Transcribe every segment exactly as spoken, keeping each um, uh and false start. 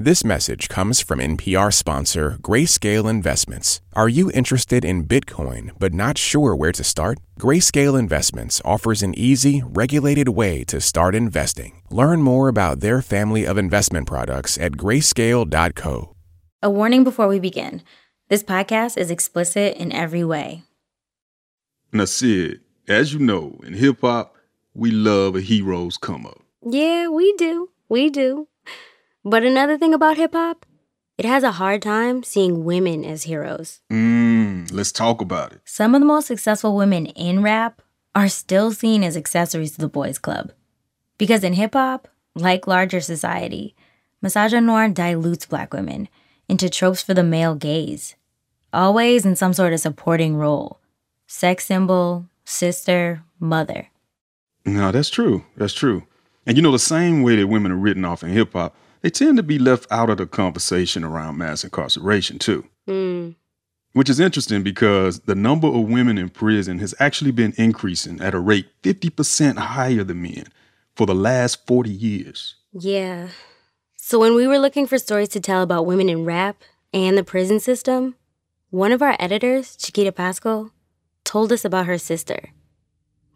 This message comes from N P R sponsor Grayscale Investments. Are you interested in Bitcoin but not sure where to start? Grayscale Investments offers an easy, regulated way to start investing. Learn more about their family of investment products at grayscale dot co. A warning before we begin. This podcast is explicit in every way. Now, Sid, as you know, in hip-hop, we love a hero's come-up. Yeah, we do. We do. But another thing about hip-hop, it has a hard time seeing women as heroes. Mmm, let's talk about it. Some of the most successful women in rap are still seen as accessories to the boys' club. Because in hip-hop, like larger society, misogynoir dilutes black women into tropes for the male gaze, always in some sort of supporting role. Sex symbol, sister, mother. No, that's true. That's true. And you know, the same way that women are written off in hip-hop, they tend to be left out of the conversation around mass incarceration, too. Mm. Which is interesting because the number of women in prison has actually been increasing at a rate fifty percent higher than men for the last forty years. Yeah. So when we were looking for stories to tell about women in rap and the prison system, one of our editors, Chiquita Paschal, told us about her sister.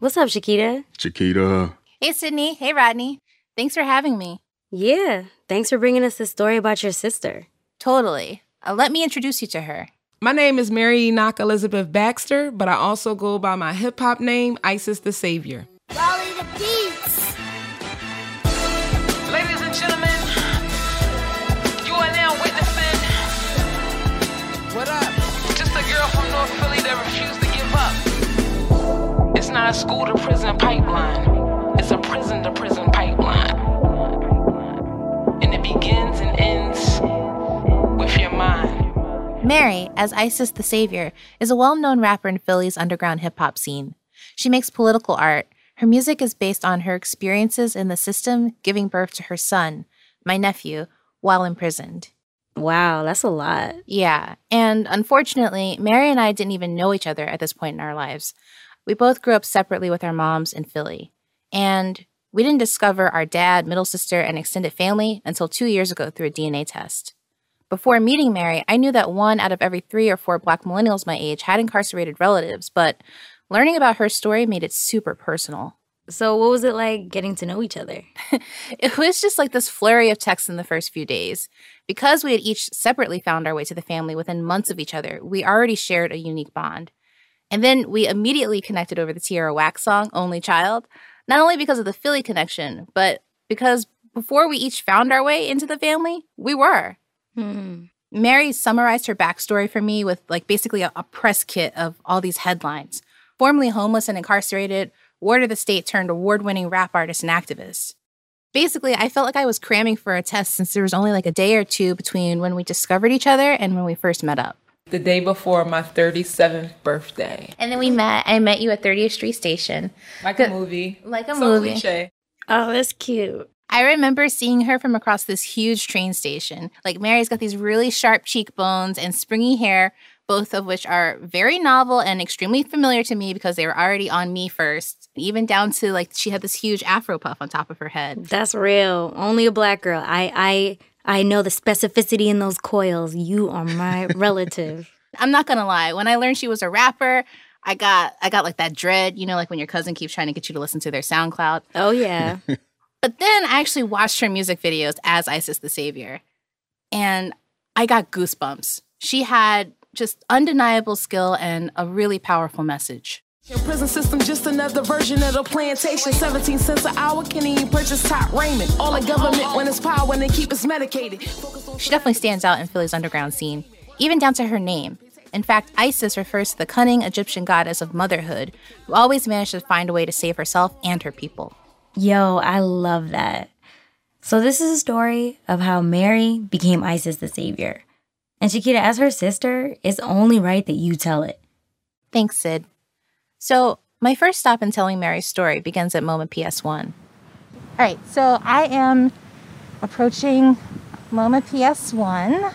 What's up, Chiquita? Chiquita. Hey, Sydney. Hey, Rodney. Thanks for having me. Yeah, thanks for bringing us this story about your sister. Totally. Uh, let me introduce you to her. My name is Mary Enoch Elizabeth Baxter, but I also go by my hip-hop name, Isis the Savior. Rally the beats! Ladies and gentlemen, you are now witnessing... What up? Just a girl from North Philly that refused to give up. It's not a school-to-prison pipeline. It's a prison-to-prison pipeline. And it begins and ends with your mind. Mary, as Isis the Savior, is a well-known rapper in Philly's underground hip-hop scene. She makes political art. Her music is based on her experiences in the system giving birth to her son, my nephew, while imprisoned. Wow, that's a lot. Yeah, and unfortunately, Mary and I didn't even know each other at this point in our lives. We both grew up separately with our moms in Philly, and we didn't discover our dad, middle sister, and extended family until two years ago through a D N A test. Before meeting Mary, I knew that one out of every three or four black millennials my age had incarcerated relatives, but learning about her story made it super personal. So what was it like getting to know each other? It was just like this flurry of texts in the first few days. Because we had each separately found our way to the family within months of each other, we already shared a unique bond. And then we immediately connected over the Tierra Whack song, Only Child, not only because of the Philly connection, but because before we each found our way into the family, we were. Mm. Mary summarized her backstory for me with, like, basically a, a press kit of all these headlines. Formerly homeless and incarcerated, ward of the state turned award-winning rap artist and activist. Basically, I felt like I was cramming for a test since there was only, like, a day or two between when we discovered each other and when we first met up. The day before my thirty-seventh birthday. And then we met. I met you at thirtieth Street Station. Like a movie. Like a so movie. Cliche. Oh, that's cute. I remember seeing her from across this huge train station. Like, Mary's got these really sharp cheekbones and springy hair, both of which are very novel and extremely familiar to me because they were already on me first. Even down to, like, she had this huge afro puff on top of her head. That's real. Only a black girl. I... I... I know the specificity in those coils. You are my relative. I'm not going to lie. When I learned she was a rapper, I got, I got like that dread, you know, like when your cousin keeps trying to get you to listen to their SoundCloud. Oh, yeah. But then I actually watched her music videos as Isis the Savior, and I got goosebumps. She had just undeniable skill and a really powerful message. Your prison system, just another version of the plantation. seventeen cents an hour, can even purchase top raiment. All the government, when it's power, when they keep us medicated. She definitely stands out in Philly's underground scene, even down to her name. In fact, Isis refers to the cunning Egyptian goddess of motherhood, who always managed to find a way to save herself and her people. Yo, I love that. So this is a story of how Mary became Isis the Savior. And Chiquita, as her sister, it's only right that you tell it. Thanks, Sid. So my first stop in telling Mary's story begins at MoMA P S one. All right, so I am approaching MoMA P S one,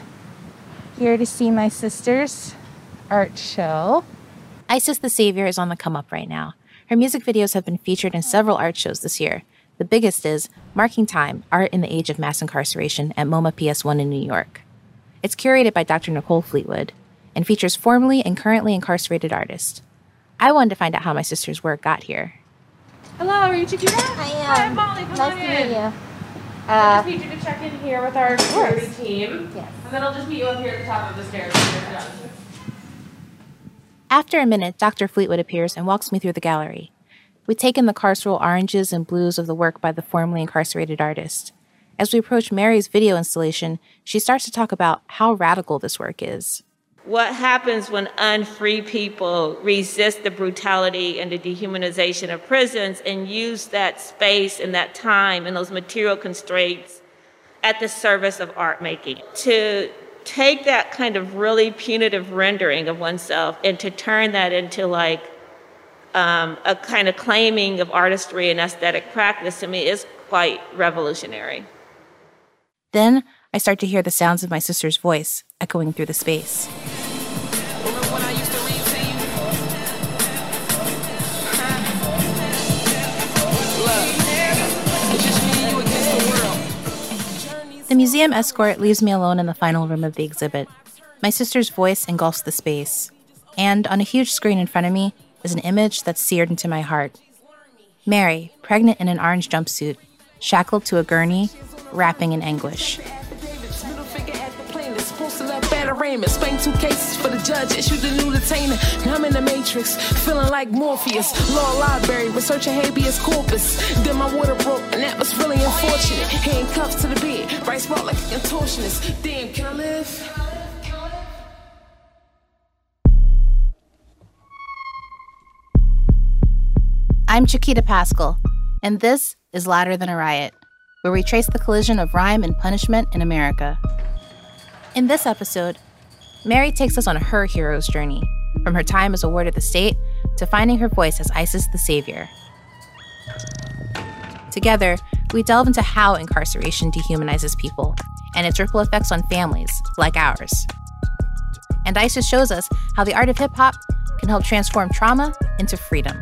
here to see my sister's art show. Isis the Savior is on the come up right now. Her music videos have been featured in several art shows this year. The biggest is Marking Time, Art in the Age of Mass Incarceration at MoMA P S one in New York. It's curated by Doctor Nicole Fleetwood and features formerly and currently incarcerated artists. I wanted to find out how my sister's work got here. Hello, are you Chiquita? I am. Hi, Molly. Come nice on to in. meet you. Uh, I just need you to check in here with our security yes. team. Yes. And then I'll just meet you up here at the top of the stairs. After a minute, Doctor Fleetwood appears and walks me through the gallery. We take in the carceral oranges and blues of the work by the formerly incarcerated artist. As we approach Mary's video installation, she starts to talk about how radical this work is. What happens when unfree people resist the brutality and the dehumanization of prisons and use that space and that time and those material constraints at the service of art making? To take that kind of really punitive rendering of oneself and to turn that into like um, a kind of claiming of artistry and aesthetic practice, to me, is quite revolutionary. Then I start to hear the sounds of my sister's voice echoing through the space. The museum escort leaves me alone in the final room of the exhibit. My sister's voice engulfs the space, and on a huge screen in front of me is an image that's seared into my heart. Mary, pregnant in an orange jumpsuit, shackled to a gurney, rapping in anguish. Spanked two cases for the judge, issued a new detainer. Now I'm in the matrix, feeling like Morpheus. Law library, researching habeas corpus. Then my water broke, and that was really unfortunate. Handcuffs to the bed, rice brought like a contortionist. Damn, can I live? I'm Chiquita Paschal, and this is Louder Than a Riot, where we trace the collision of rhyme and punishment in America. In this episode, Mary takes us on her hero's journey, from her time as a ward of the state to finding her voice as Isis the Savior. Together, we delve into how incarceration dehumanizes people and its ripple effects on families like ours. And Isis shows us how the art of hip-hop can help transform trauma into freedom.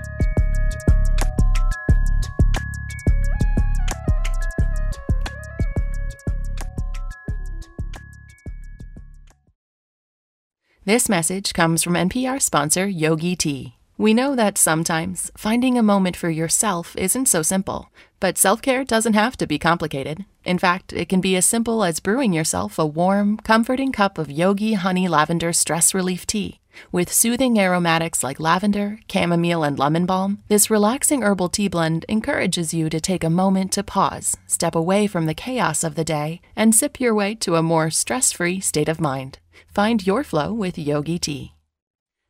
This message comes from N P R sponsor Yogi Tea. We know that sometimes finding a moment for yourself isn't so simple, but self-care doesn't have to be complicated. In fact, it can be as simple as brewing yourself a warm, comforting cup of Yogi Honey Lavender Stress Relief Tea. With soothing aromatics like lavender, chamomile, and lemon balm, this relaxing herbal tea blend encourages you to take a moment to pause, step away from the chaos of the day, and sip your way to a more stress-free state of mind. Find your flow with Yogi Tea.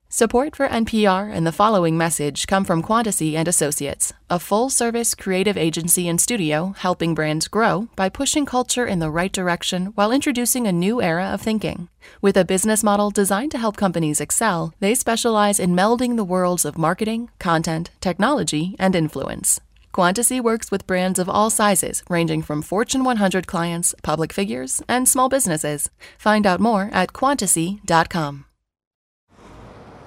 Support for N P R and the following message come from Quantasy and Associates, a full-service creative agency and studio helping brands grow by pushing culture in the right direction while introducing a new era of thinking. With a business model designed to help companies excel, they specialize in melding the worlds of marketing, content, technology, and influence. Quantasy works with brands of all sizes, ranging from Fortune one hundred clients, public figures, and small businesses. Find out more at quantasy dot com.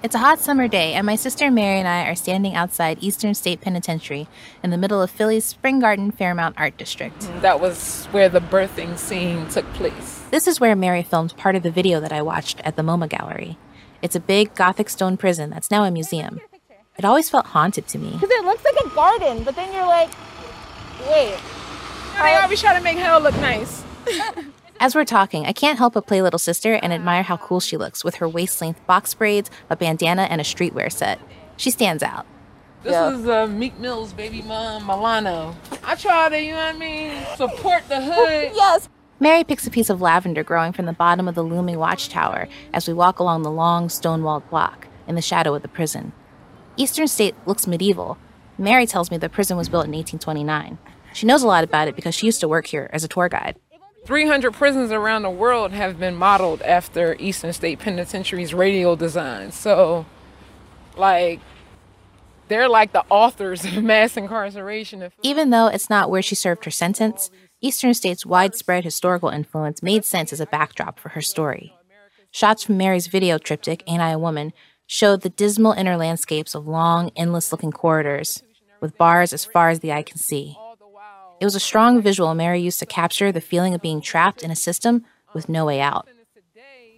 It's a hot summer day, and my sister Mary and I are standing outside Eastern State Penitentiary in the middle of Philly's Spring Garden Fairmount Art District. That was where the birthing scene took place. This is where Mary filmed part of the video that I watched at the MoMA Gallery. It's a big Gothic stone prison that's now a museum. It always felt haunted to me. Because it looks like a garden, but then you're like, wait. You know, they always try to make hell look nice. As we're talking, I can't help but play Little Sister and admire how cool she looks with her waist-length box braids, a bandana, and a streetwear set. She stands out. This yep. is uh, Meek Mill's baby mom, Milano. I try to, you know what I mean? Support the hood. Yes. Mary picks a piece of lavender growing from the bottom of the looming watchtower as we walk along the long stone-walled block in the shadow of the prison. Eastern State looks medieval. Mary tells me the prison was built in eighteen twenty-nine. She knows a lot about it because she used to work here as a tour guide. three hundred prisons around the world have been modeled after Eastern State Penitentiary's radial design. So, like, they're like the authors of mass incarceration. Even though it's not where she served her sentence, Eastern State's widespread historical influence made sense as a backdrop for her story. Shots from Mary's video triptych, Ain't I a Woman, showed the dismal inner landscapes of long, endless-looking corridors with bars as far as the eye can see. It was a strong visual Mary used to capture the feeling of being trapped in a system with no way out.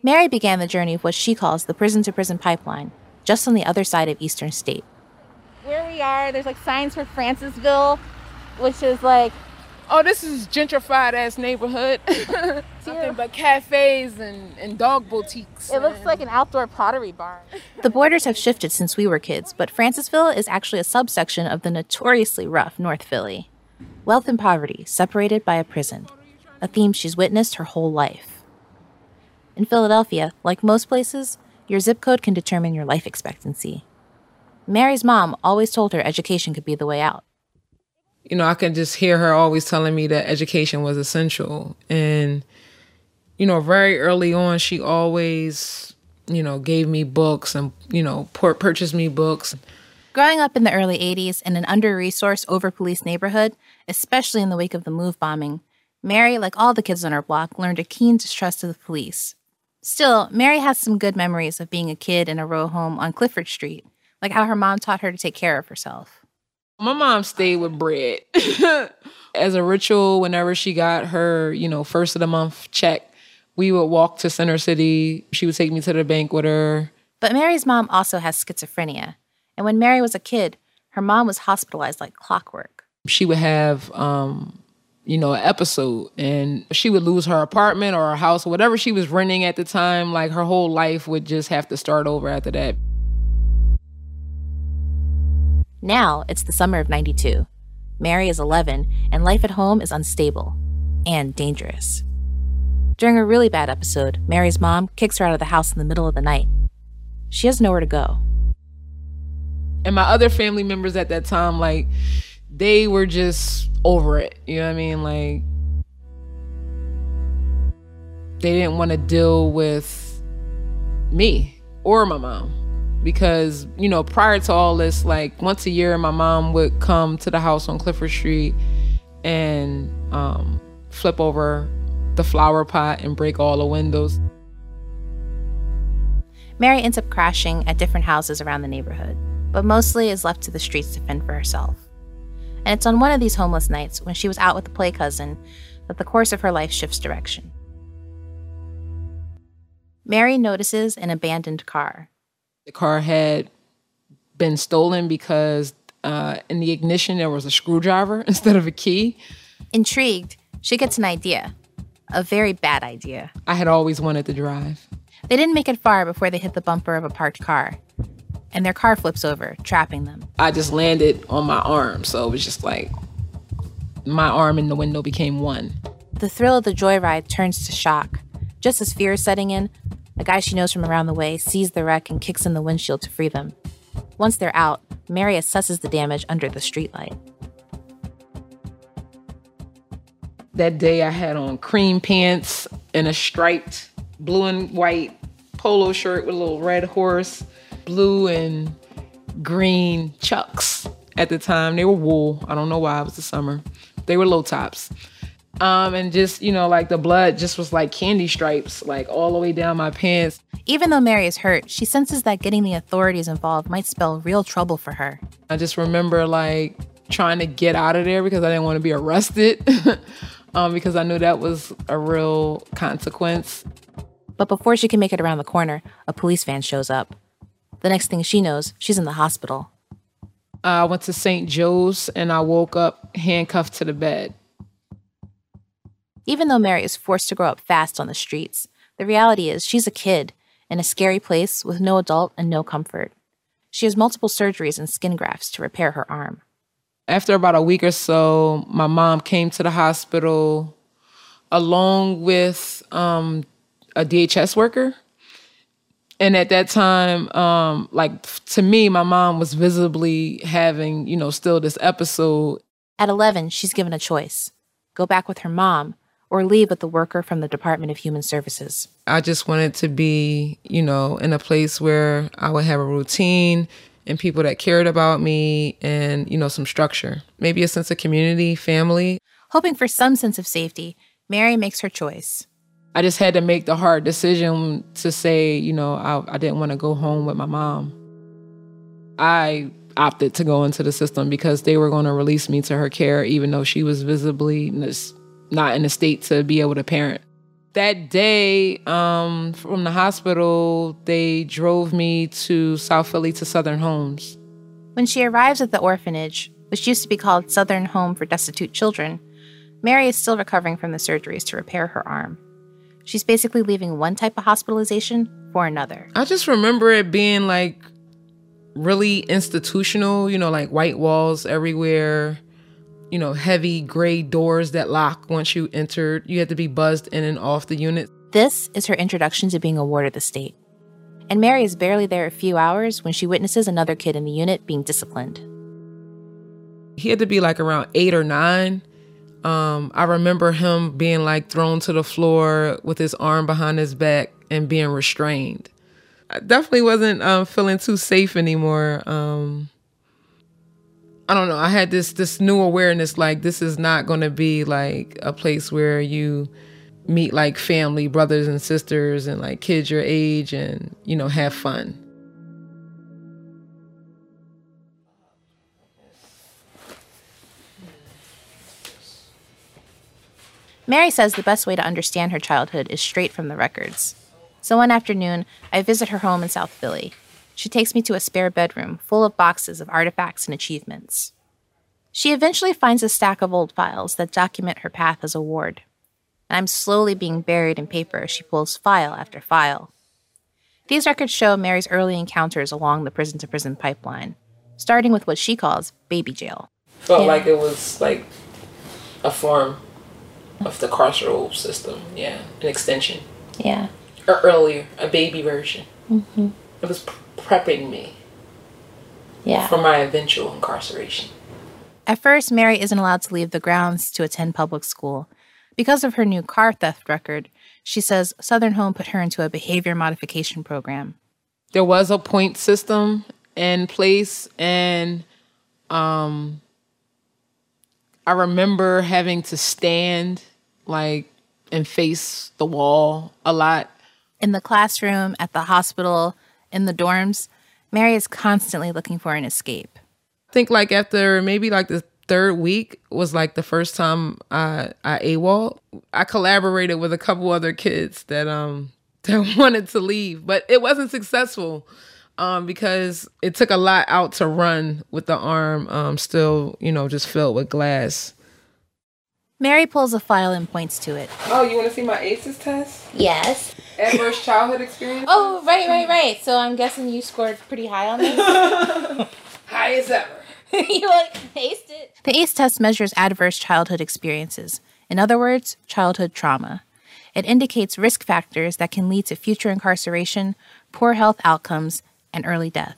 Mary began the journey of what she calls the prison-to-prison pipeline, just on the other side of Eastern State. Where we are, there's like signs for Francisville, which is like, oh, this is gentrified-ass neighborhood. Something but cafes and, and dog boutiques. It looks like an outdoor pottery barn. The borders have shifted since we were kids, but Francisville is actually a subsection of the notoriously rough North Philly. Wealth and poverty, separated by a prison, a theme she's witnessed her whole life. In Philadelphia, like most places, your zip code can determine your life expectancy. Mary's mom always told her education could be the way out. You know, I can just hear her always telling me that education was essential. And, you know, very early on, she always, you know, gave me books and, you know, purchased me books. Growing up in the early eighties in an under-resourced, over-policed neighborhood, especially in the wake of the MOVE bombing, Mary, like all the kids on her block, learned a keen distrust of the police. Still, Mary has some good memories of being a kid in a row home on Clifford Street, like how her mom taught her to take care of herself. My mom stayed with bread as a ritual. Whenever she got her, you know, first of the month check, we would walk to Center City. She would take me to the bank with her. But Mary's mom also has schizophrenia, and when Mary was a kid, her mom was hospitalized like clockwork. She would have, um, you know, an episode, and she would lose her apartment or her house or whatever she was renting at the time. Like her whole life would just have to start over after that. Now, it's the summer of ninety-two. Mary is eleven, and life at home is unstable and dangerous. During a really bad episode, Mary's mom kicks her out of the house in the middle of the night. She has nowhere to go. And my other family members at that time, like, they were just over it. You know what I mean? Like, they didn't want to deal with me or my mom. Because, you know, prior to all this, like, once a year, my mom would come to the house on Clifford Street and um, flip over the flower pot and break all the windows. Mary ends up crashing at different houses around the neighborhood, but mostly is left to the streets to fend for herself. And it's on one of these homeless nights, when she was out with a play cousin, that the course of her life shifts direction. Mary notices an abandoned car. The car had been stolen because uh, in the ignition there was a screwdriver instead of a key. Intrigued, she gets an idea. A very bad idea. I had always wanted to drive. They didn't make it far before they hit the bumper of a parked car. And their car flips over, trapping them. I just landed on my arm, so it was just like my arm and the window became one. The thrill of the joyride turns to shock. Just as fear is setting in, a guy she knows from around the way sees the wreck and kicks in the windshield to free them. Once they're out, Mary assesses the damage under the streetlight. That day I had on cream pants and a striped blue and white polo shirt with a little red horse, blue and green Chucks at the time. They were wool. I don't know why. It was the summer. They were low tops. Um, and just, you know, like the blood just was like candy stripes, like all the way down my pants. Even though Mary is hurt, she senses that getting the authorities involved might spell real trouble for her. I just remember like trying to get out of there because I didn't want to be arrested um, because I knew that was a real consequence. But before she can make it around the corner, a police van shows up. The next thing she knows, she's in the hospital. I went to Saint Joe's and I woke up handcuffed to the bed. Even though Mary is forced to grow up fast on the streets, the reality is she's a kid in a scary place with no adult and no comfort. She has multiple surgeries and skin grafts to repair her arm. After about a week or so, my mom came to the hospital along with um, a D H S worker. And at that time, um, like, to me, my mom was visibly having, you know, still this episode. At eleven, she's given a choice. Go back with her mom, or leave with the worker from the Department of Human Services. I just wanted to be, you know, in a place where I would have a routine and people that cared about me and, you know, some structure. Maybe a sense of community, family. Hoping for some sense of safety, Mary makes her choice. I just had to make the hard decision to say, you know, I, I didn't want to go home with my mom. I opted to go into the system because they were going to release me to her care, even though she was visibly not in a state to be able to parent. That day, um, from the hospital, they drove me to South Philly to Southern Homes. When she arrives at the orphanage, which used to be called Southern Home for Destitute Children, Mary is still recovering from the surgeries to repair her arm. She's basically leaving one type of hospitalization for another. I just remember it being, like, really institutional, you know, like white walls everywhere, you know, heavy gray doors that lock once you entered. You had to be buzzed in and off the unit. This is her introduction to being a ward of the state. And Mary is barely there a few hours when she witnesses another kid in the unit being disciplined. He had to be like around eight or nine. Um, I remember him being like thrown to the floor with his arm behind his back and being restrained. I definitely wasn't um, feeling too safe anymore. Um, I don't know. I had this this new awareness, like this is not going to be like a place where you meet like family, brothers and sisters and like kids your age and, you know, have fun. Mary says the best way to understand her childhood is straight from the records. So one afternoon, I visit her home in South Philly. She takes me to a spare bedroom full of boxes of artifacts and achievements. She eventually finds a stack of old files that document her path as a ward. And I'm slowly being buried in paper as she pulls file after file. These records show Mary's early encounters along the prison-to-prison pipeline, starting with what she calls baby jail. Felt yeah. like it was like a form of the carceral system, yeah, an extension. Yeah. Or earlier, a baby version. Mm-hmm. It was prepping me yeah. for my eventual incarceration. At first, Mary isn't allowed to leave the grounds to attend public school. Because of her new car theft record, she says Southern Home put her into a behavior modification program. There was a point system in place, and um, I remember having to stand like and face the wall a lot. In the classroom, at the hospital, in the dorms, Mary is constantly looking for an escape. I think like after maybe like the third week was like the first time I, I AWOL. I collaborated with a couple other kids that um that wanted to leave, but it wasn't successful um, because it took a lot out to run with the arm um, still, you know, just filled with glass. Mary pulls a file and points to it. Oh, you want to see my ACEs test? Yes. Adverse childhood experience? Oh, right, right, right. So I'm guessing you scored pretty high on this? High as ever. You like aced it. The ACE test measures adverse childhood experiences. In other words, childhood trauma. It indicates risk factors that can lead to future incarceration, poor health outcomes, and early death.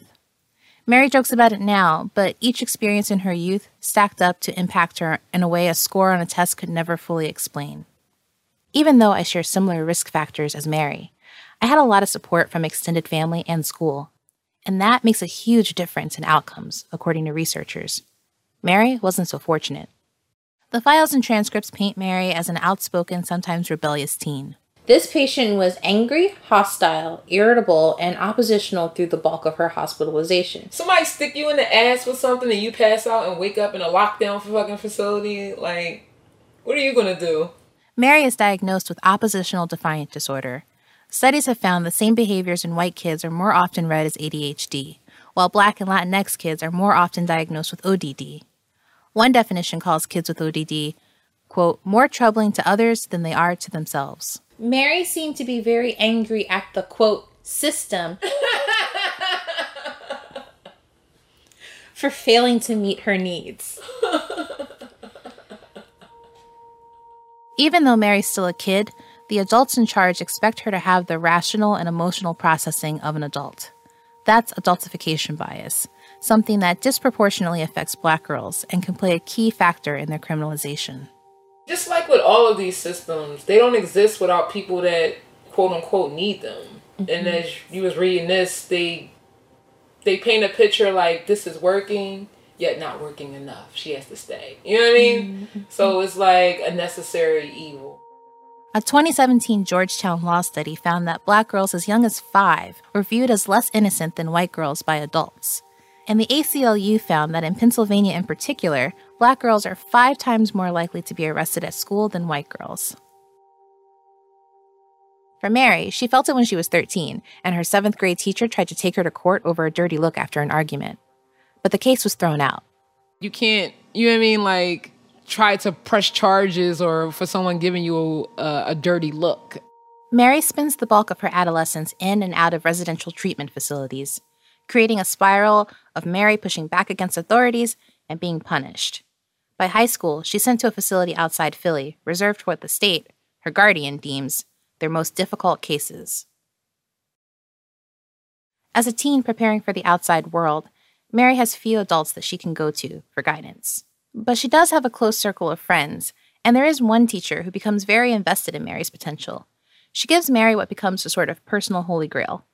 Mary jokes about it now, but each experience in her youth stacked up to impact her in a way a score on a test could never fully explain. Even though I share similar risk factors as Mary, I had a lot of support from extended family and school, and that makes a huge difference in outcomes, according to researchers. Mary wasn't so fortunate. The files and transcripts paint Mary as an outspoken, sometimes rebellious teen. This patient was angry, hostile, irritable, and oppositional through the bulk of her hospitalization. Somebody stick you in the ass with something and you pass out and wake up in a lockdown fucking facility? Like, what are you going to do? Mary is diagnosed with oppositional defiant disorder. Studies have found the same behaviors in white kids are more often read as A D H D, while Black and Latinx kids are more often diagnosed with O D D. One definition calls kids with O D D, quote, more troubling to others than they are to themselves. Mary seemed to be very angry at the, quote, system for failing to meet her needs. Even though Mary's still a kid, the adults in charge expect her to have the rational and emotional processing of an adult. That's adultification bias, something that disproportionately affects Black girls and can play a key factor in their criminalization. Just like with all of these systems, they don't exist without people that, quote-unquote, need them. Mm-hmm. And as you was reading this, they they paint a picture like, this is working, yet not working enough. She has to stay. You know what I mean? Mm-hmm. So it's like a necessary evil. A twenty seventeen Georgetown Law study found that Black girls as young as five were viewed as less innocent than white girls by adults. And the A C L U found that in Pennsylvania in particular, black girls are five times more likely to be arrested at school than white girls. For Mary, she felt it when she was thirteen, and her seventh grade teacher tried to take her to court over a dirty look after an argument. But the case was thrown out. You can't, you know what I mean, like, try to press charges or for someone giving you a, a dirty look. Mary spends the bulk of her adolescence in and out of residential treatment facilities, creating a spiral of Mary pushing back against authorities and being punished. By high school, she's sent to a facility outside Philly, reserved for what the state, her guardian, deems their most difficult cases. As a teen preparing for the outside world, Mary has few adults that she can go to for guidance. But she does have a close circle of friends, and there is one teacher who becomes very invested in Mary's potential. She gives Mary what becomes a sort of personal holy grail,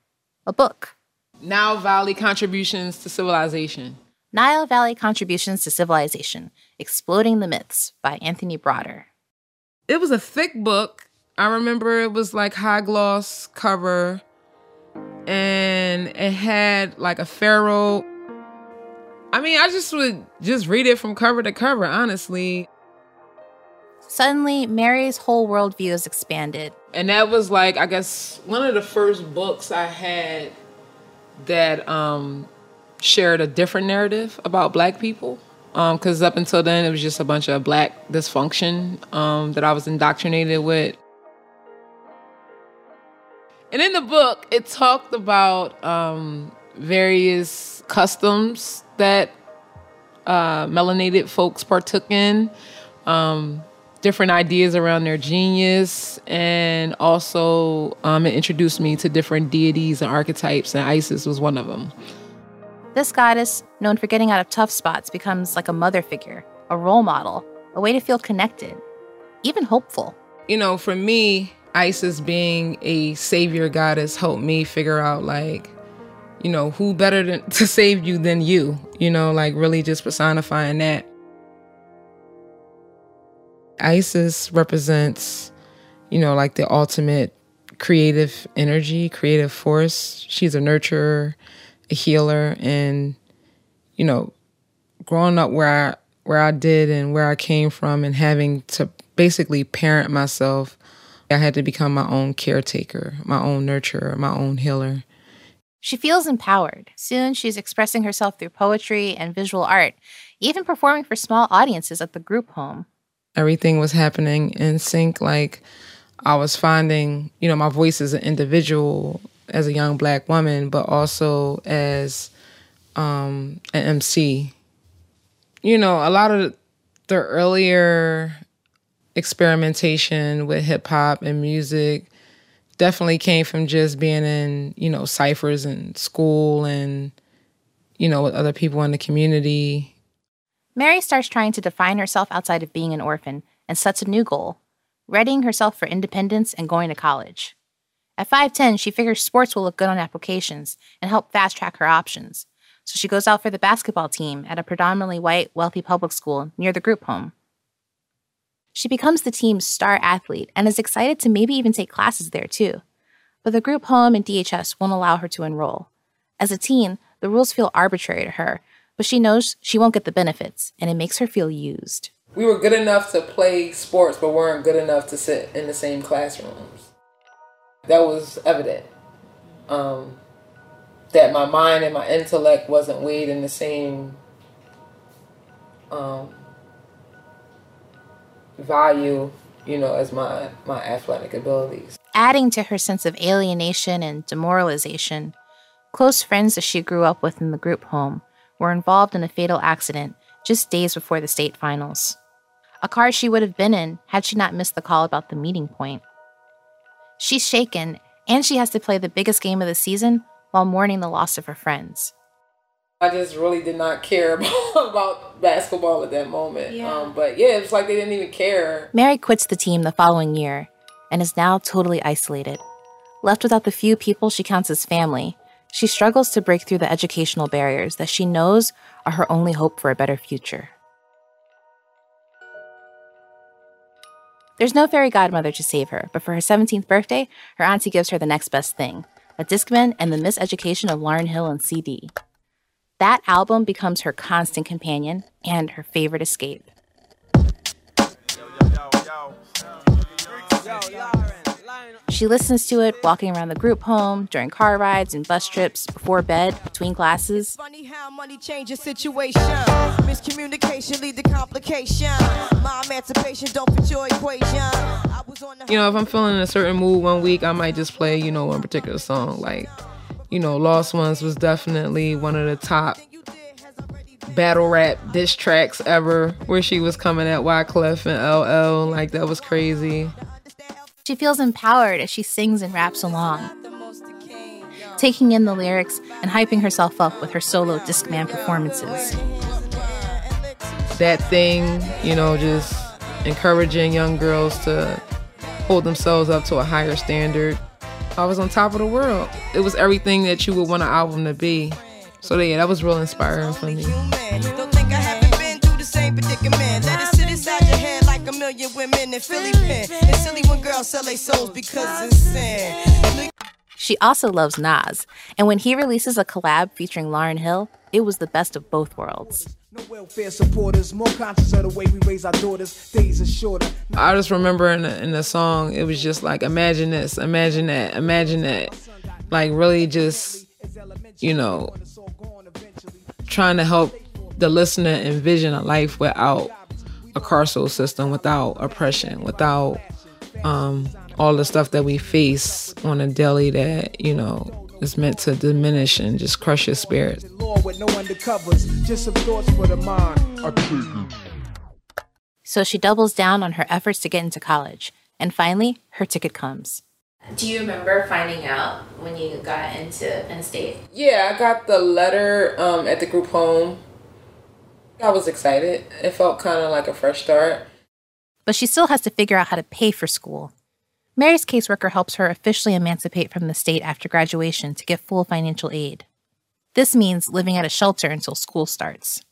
a book. Nile Valley Contributions to Civilization. Nile Valley Contributions to Civilization, Exploding the Myths by Anthony Broder. It was a thick book. I remember it was like high gloss cover, and it had like a pharaoh. I mean, I just would just read it from cover to cover, honestly. Suddenly, Mary's whole worldview is expanded. And that was like, I guess, one of the first books I had that um, shared a different narrative about Black people. Because um, up until then, it was just a bunch of Black dysfunction um, that I was indoctrinated with. And in the book, it talked about um, various customs that uh, melanated folks partook in, um, different ideas around their genius, and also um, it introduced me to different deities and archetypes, and Isis was one of them. This goddess, known for getting out of tough spots, becomes like a mother figure, a role model, a way to feel connected, even hopeful. You know, for me, Isis being a savior goddess helped me figure out, like, you know, who better than, to save you than you, you know, like really just personifying that. Isis represents, you know, like the ultimate creative energy, creative force. She's a nurturer, a healer, and, you know, growing up where I, where I did and where I came from and having to basically parent myself, I had to become my own caretaker, my own nurturer, my own healer. She feels empowered. Soon, she's expressing herself through poetry and visual art, even performing for small audiences at the group home. Everything was happening in sync. Like, I was finding, you know, my voice as an individual, as a young Black woman, but also as um, an M C. You know, a lot of the earlier experimentation with hip-hop and music definitely came from just being in, you know, ciphers in school and, you know, with other people in the community. Mary starts trying to define herself outside of being an orphan and sets a new goal, readying herself for independence and going to college. At five ten, she figures sports will look good on applications and help fast-track her options, so she goes out for the basketball team at a predominantly white, wealthy public school near the group home. She becomes the team's star athlete and is excited to maybe even take classes there, too. But the group home and D H S won't allow her to enroll. As a teen, the rules feel arbitrary to her, but she knows she won't get the benefits, and it makes her feel used. We were good enough to play sports, but weren't good enough to sit in the same classrooms. That was evident. Um, that my mind and my intellect wasn't weighed in the same Um, value, you know, as my, my athletic abilities. Adding to her sense of alienation and demoralization, close friends that she grew up with in the group home were involved in a fatal accident just days before the state finals. A car she would have been in had she not missed the call about the meeting point. She's shaken, and she has to play the biggest game of the season while mourning the loss of her friends. I just really did not care about, about basketball at that moment. Yeah. Um, but yeah, it was like they didn't even care. Mary quits the team the following year and is now totally isolated. Left without the few people she counts as family, she struggles to break through the educational barriers that she knows are her only hope for a better future. There's no fairy godmother to save her, but for her seventeenth birthday, her auntie gives her the next best thing, a Discman and the miseducation of Lauryn Hill and C D. That album becomes her constant companion and her favorite escape. She listens to it walking around the group home, during car rides and bus trips, before bed, between classes. Funny how money changes situations. Miscommunication leads to complication. My emancipation don't fit your equation. You know, if I'm feeling in a certain mood one week, I might just play, you know, one particular song. Like, you know, Lost Ones was definitely one of the top battle rap diss tracks ever, where she was coming at Wyclef and L L. Like, that was crazy. She feels empowered as she sings and raps along, taking in the lyrics and hyping herself up with her solo Discman performances. That thing, you know, just encouraging young girls to hold themselves up to a higher standard. I was on top of the world. It was everything that you would want an album to be. So yeah, that was real inspiring for me. Million women in Philly, Penn. It's silly when girls sell their souls because it's sin. She also loves Nas, and when he releases a collab featuring Lauryn Hill, it was the best of both worlds. No welfare supporters, more conscious of the way we raise our daughters. Days are shorter. I just remember in the, in the song, it was just like, imagine this, imagine that, imagine that. Like, really just, you know, trying to help the listener envision a life without a carceral system, without oppression, without um, all the stuff that we face on a daily that, you know, is meant to diminish and just crush your spirit. So she doubles down on her efforts to get into college. And finally, her ticket comes. Do you remember finding out when you got into Penn State? Yeah, I got the letter um, at the group home. I was excited. It felt kind of like a fresh start. But she still has to figure out how to pay for school. Mary's caseworker helps her officially emancipate from the state after graduation to get full financial aid. This means living at a shelter until school starts.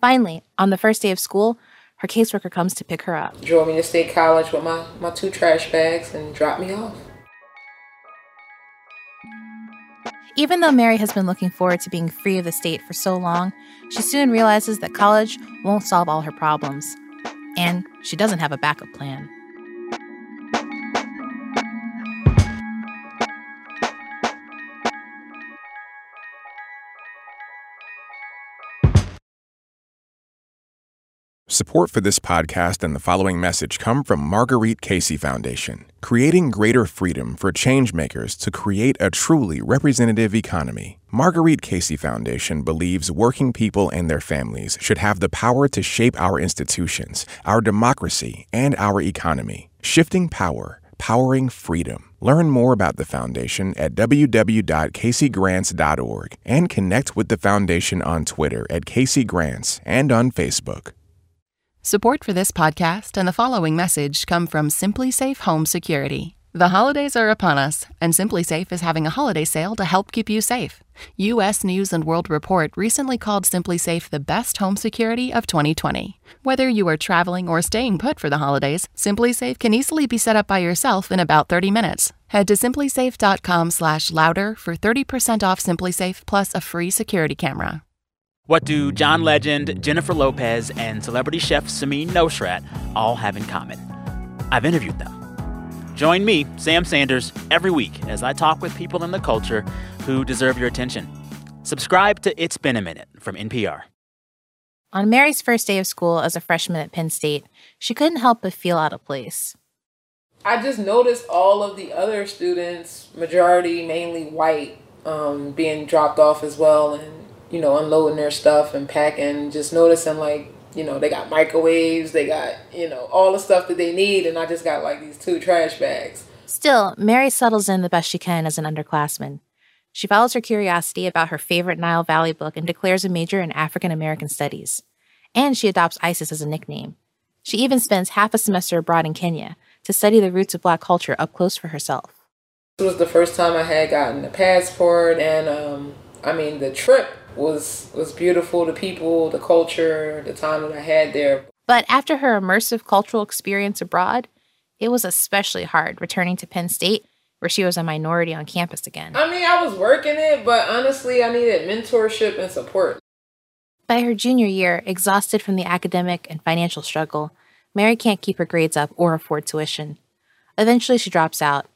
Finally, on the first day of school, her caseworker comes to pick her up. Drove me to State College with my, my two trash bags and dropped me off. Even though Mary has been looking forward to being free of the state for so long, she soon realizes that college won't solve all her problems. And she doesn't have a backup plan. Support for this podcast and the following message come from Marguerite Casey Foundation, creating greater freedom for changemakers to create a truly representative economy. Marguerite Casey Foundation believes working people and their families should have the power to shape our institutions, our democracy, and our economy. Shifting power, powering freedom. Learn more about the foundation at w w w dot casey grants dot org and connect with the foundation on Twitter at Casey Grants and on Facebook. Support for this podcast and the following message come from Simply Safe Home Security. The holidays are upon us, and Simply Safe is having a holiday sale to help keep you safe. U S News and World Report recently called Simply Safe the best home security of twenty twenty. Whether you are traveling or staying put for the holidays, Simply Safe can easily be set up by yourself in about thirty minutes. Head to simply safe dot com slash louder for thirty percent off Simply Safe plus a free security camera. What do John Legend, Jennifer Lopez, and celebrity chef Samin Nosrat all have in common? I've interviewed them. Join me, Sam Sanders, every week as I talk with people in the culture who deserve your attention. Subscribe to It's Been a Minute from N P R. On Mary's first day of school as a freshman at Penn State, she couldn't help but feel out of place. I just noticed all of the other students, majority, mainly white, um, being dropped off as well, and you know, unloading their stuff and packing, just noticing, like, you know, they got microwaves, they got, you know, all the stuff that they need, and I just got, like, these two trash bags. Still, Mary settles in the best she can as an underclassman. She follows her curiosity about her favorite Nile Valley book and declares a major in African American studies. And she adopts Isis as a nickname. She even spends half a semester abroad in Kenya to study the roots of Black culture up close for herself. It was the first time I had gotten a passport, and, um, I mean, the trip was was beautiful, the people, the culture, the time that I had there. But after her immersive cultural experience abroad, it was especially hard returning to Penn State where she was a minority on campus again. I mean, I was working it, but honestly, I needed mentorship and support. By her junior year, exhausted from the academic and financial struggle, Mary can't keep her grades up or afford tuition. Eventually, she drops out.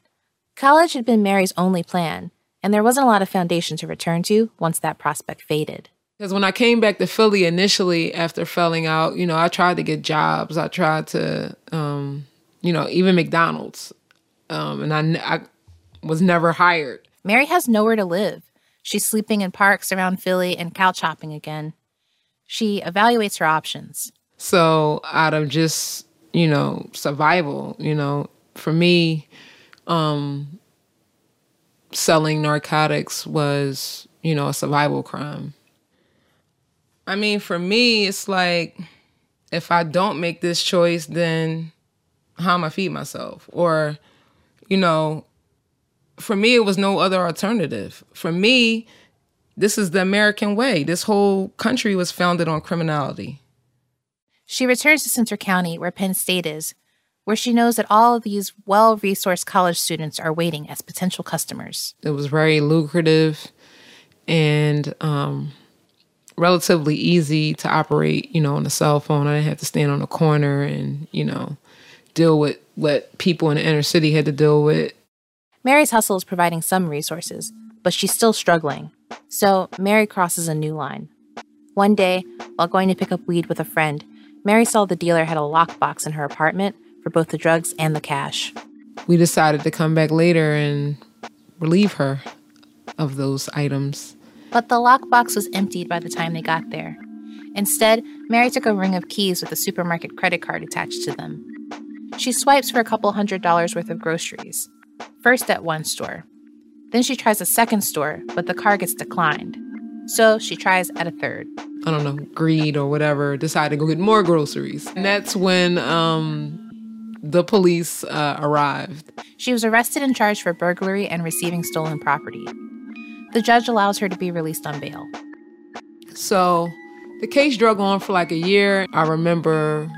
College had been Mary's only plan, and there wasn't a lot of foundation to return to once that prospect faded. Because when I came back to Philly initially after failing out, you know, I tried to get jobs. I tried to, um, you know, even McDonald's. Um, and I, I was never hired. Mary has nowhere to live. She's sleeping in parks around Philly and couch hopping again. She evaluates her options. So out of just, you know, survival, you know, for me, um, selling narcotics was, you know, a survival crime. I mean, for me, it's like, if I don't make this choice, then how am I feed myself? Or, you know, for me, it was no other alternative. For me, this is the American way. This whole country was founded on criminality. She returns to Center County, where Penn State is, where she knows that all of these well-resourced college students are waiting as potential customers. It was very lucrative and um, relatively easy to operate, you know, on a cell phone. I didn't have to stand on a corner and, you know, deal with what people in the inner city had to deal with. Mary's hustle is providing some resources, but she's still struggling. So Mary crosses a new line. One day, while going to pick up weed with a friend, Mary saw the dealer had a lockbox in her apartment for both the drugs and the cash. We decided to come back later and relieve her of those items. But the lockbox was emptied by the time they got there. Instead, Mary took a ring of keys with a supermarket credit card attached to them. She swipes for a couple hundred dollars worth of groceries, first at one store. Then she tries a second store, but the card gets declined. So she tries at a third. I don't know, greed or whatever, decided to go get more groceries. And that's when um, the police uh, arrived. She was arrested and charged for burglary and receiving stolen property. The judge allows her to be released on bail. So the case drug on for like a year. I remember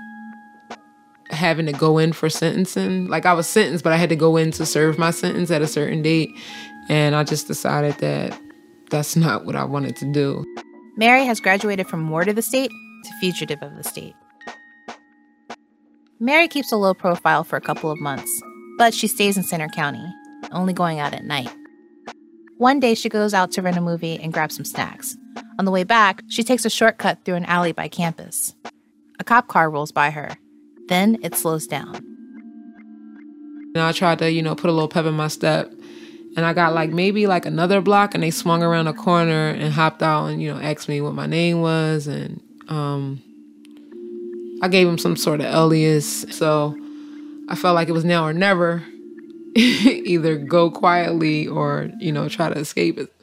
having to go in for sentencing. Like, I was sentenced, but I had to go in to serve my sentence at a certain date. And I just decided that that's not what I wanted to do. Mary has graduated from ward of the state to fugitive of the state. Mary keeps a low profile for a couple of months, but she stays in Center County, only going out at night. One day, she goes out to rent a movie and grab some snacks. On the way back, she takes a shortcut through an alley by campus. A cop car rolls by her. Then it slows down. And I tried to, you know, put a little pep in my step. And I got like maybe like another block, and they swung around a corner and hopped out and, you know, asked me what my name was. And um, I gave him some sort of alias. So I felt like it was now or never. Either go quietly or, you know, try to escape it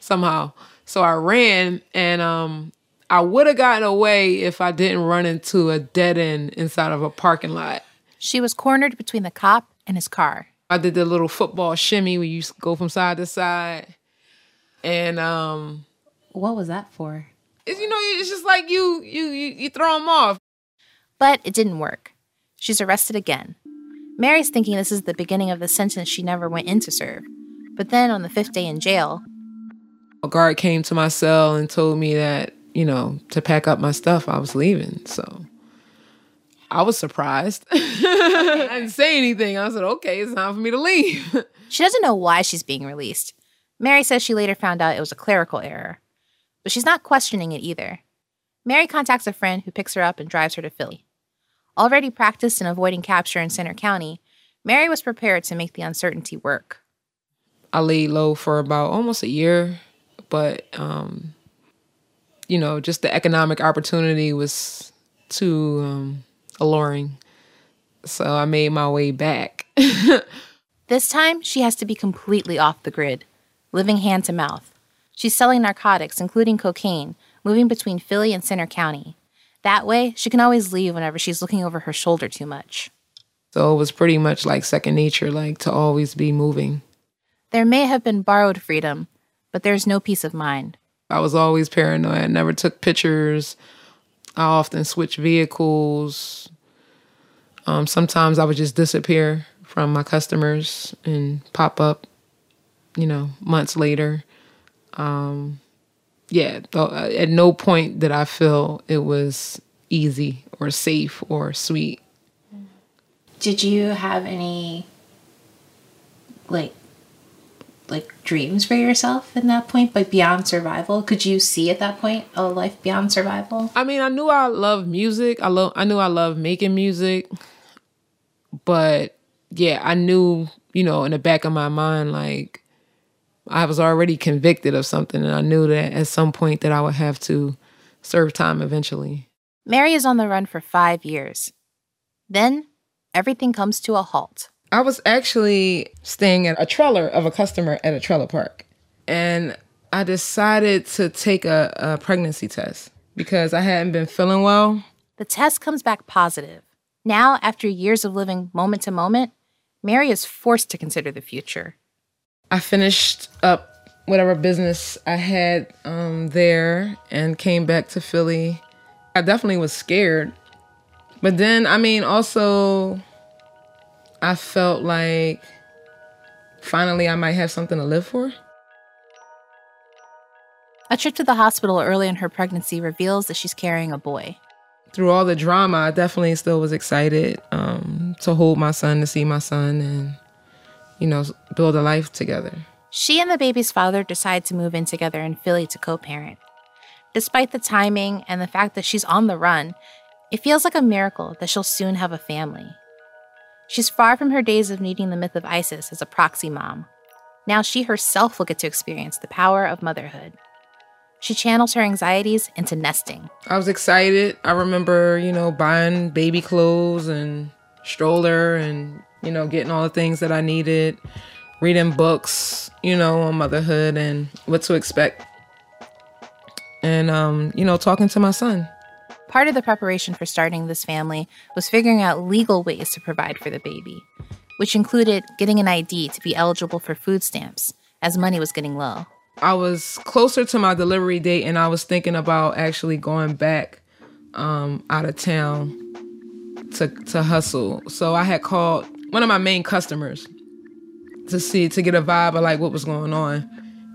somehow. So I ran, and um, I would have gotten away if I didn't run into a dead end inside of a parking lot. She was cornered between the cop and his car. I did the little football shimmy where you go from side to side. And um, what was that for? It's, you know, it's just like you, you, you, you throw them off. But it didn't work. She's arrested again. Mary's thinking this is the beginning of the sentence she never went in to serve. But then on the fifth day in jail, a guard came to my cell and told me that, you know, to pack up my stuff, I was leaving. So I was surprised. I didn't say anything. I said, okay, it's time for me to leave. She doesn't know why she's being released. Mary says she later found out it was a clerical error. But she's not questioning it either. Mary contacts a friend who picks her up and drives her to Philly. Already practiced in avoiding capture in Center County, Mary was prepared to make the uncertainty work. I laid low for about almost a year, but, um, you know, just the economic opportunity was too um, alluring. So I made my way back. This time, she has to be completely off the grid, living hand to mouth. She's selling narcotics, including cocaine, moving between Philly and Center County. That way, she can always leave whenever she's looking over her shoulder too much. So it was pretty much like second nature, like to always be moving. There may have been borrowed freedom, but there's no peace of mind. I was always paranoid. I never took pictures. I often switched vehicles. Um, sometimes I would just disappear from my customers and pop up, you know, months later. Um, yeah, at no point did I feel it was easy or safe or sweet. Did you have any, like, like dreams for yourself in that point, like beyond survival? Could you see at that point a life beyond survival? I mean, I knew I loved music. I love. I knew I loved making music. But yeah, I knew, you know, in the back of my mind, like I was already convicted of something, and I knew that at some point that I would have to serve time eventually. Mary is on the run for five years. Then everything comes to a halt. I was actually staying at a trailer of a customer at a trailer park. And I decided to take a, a pregnancy test because I hadn't been feeling well. The test comes back positive. Now, after years of living moment to moment, Mary is forced to consider the future. I finished up whatever business I had um, there and came back to Philly. I definitely was scared. But then, I mean, also, I felt like finally I might have something to live for. A trip to the hospital early in her pregnancy reveals that she's carrying a boy. Through all the drama, I definitely still was excited um, to hold my son, to see my son, and, you know, build a life together. She and the baby's father decide to move in together in Philly to co-parent. Despite the timing and the fact that she's on the run, it feels like a miracle that she'll soon have a family. She's far from her days of needing the myth of Isis as a proxy mom. Now she herself will get to experience the power of motherhood. She channels her anxieties into nesting. I was excited. I remember, you know, buying baby clothes and stroller and, you know, getting all the things that I needed, reading books, you know, on motherhood and what to expect. And, um, you know, talking to my son. Part of the preparation for starting this family was figuring out legal ways to provide for the baby, which included getting an I D to be eligible for food stamps, as money was getting low. I was closer to my delivery date, and I was thinking about actually going back um, out of town to to hustle. So I had called one of my main customers to see to get a vibe of like what was going on,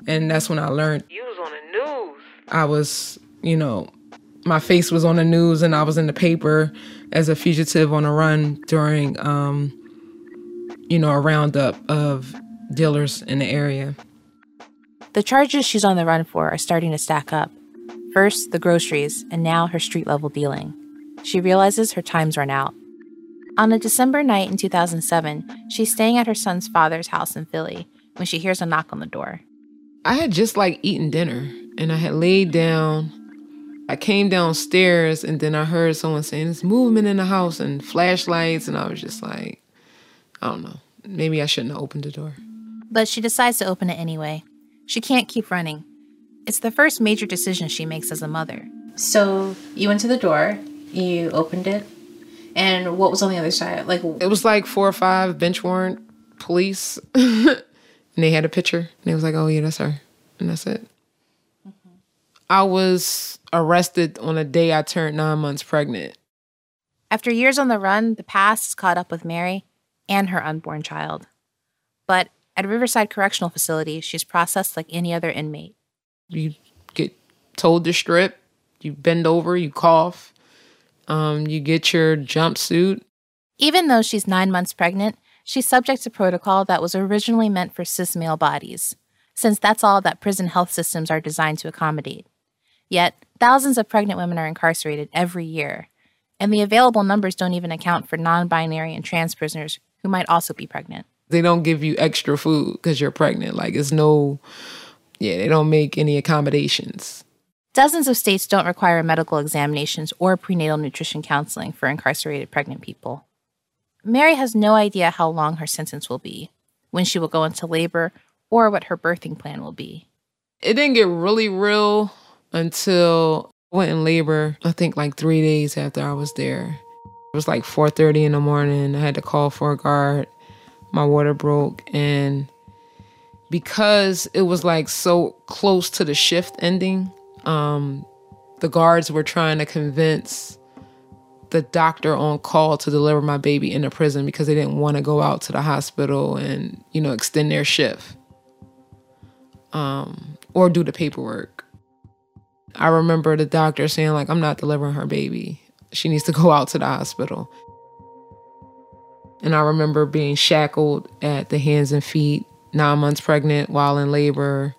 and that's when I learned. You was on the news. I was, you know. My face was on the news, and I was in the paper as a fugitive on a run during, um, you know, a roundup of dealers in the area. The charges she's on the run for are starting to stack up. First, the groceries, and now her street-level dealing. She realizes her time's run out. On a December night in two thousand seven, she's staying at her son's father's house in Philly when she hears a knock on the door. I had just, like, eaten dinner, and I had laid down. I came downstairs, and then I heard someone saying, there's movement in the house and flashlights, and I was just like, I don't know, maybe I shouldn't have opened the door. But she decides to open it anyway. She can't keep running. It's the first major decision she makes as a mother. So you went to the door, you opened it, and what was on the other side? Like It was like four or five bench warrant police, and they had a picture, and they was like, oh, yeah, that's her, and that's it. Mm-hmm. I was arrested on a day I turned nine months pregnant. After years on the run, the past has caught up with Mary and her unborn child. But at Riverside Correctional Facility, she's processed like any other inmate. You get told to strip, you bend over, you cough, um, you get your jumpsuit. Even though she's nine months pregnant, she's subject to protocol that was originally meant for cis male bodies, since that's all that prison health systems are designed to accommodate. Yet, thousands of pregnant women are incarcerated every year, and the available numbers don't even account for non-binary and trans prisoners who might also be pregnant. They don't give you extra food because you're pregnant. Like, it's no, yeah, they don't make any accommodations. Dozens of states don't require medical examinations or prenatal nutrition counseling for incarcerated pregnant people. Mary has no idea how long her sentence will be, when she will go into labor, or what her birthing plan will be. It didn't get really real until I went in labor, I think like three days after I was there. It was like four thirty in the morning. I had to call for a guard. My water broke. And because it was like so close to the shift ending, um, the guards were trying to convince the doctor on call to deliver my baby into prison because they didn't want to go out to the hospital and, you know, extend their shift um, or do the paperwork. I remember the doctor saying, like, I'm not delivering her baby. She needs to go out to the hospital. And I remember being shackled at the hands and feet, nine months pregnant while in labor,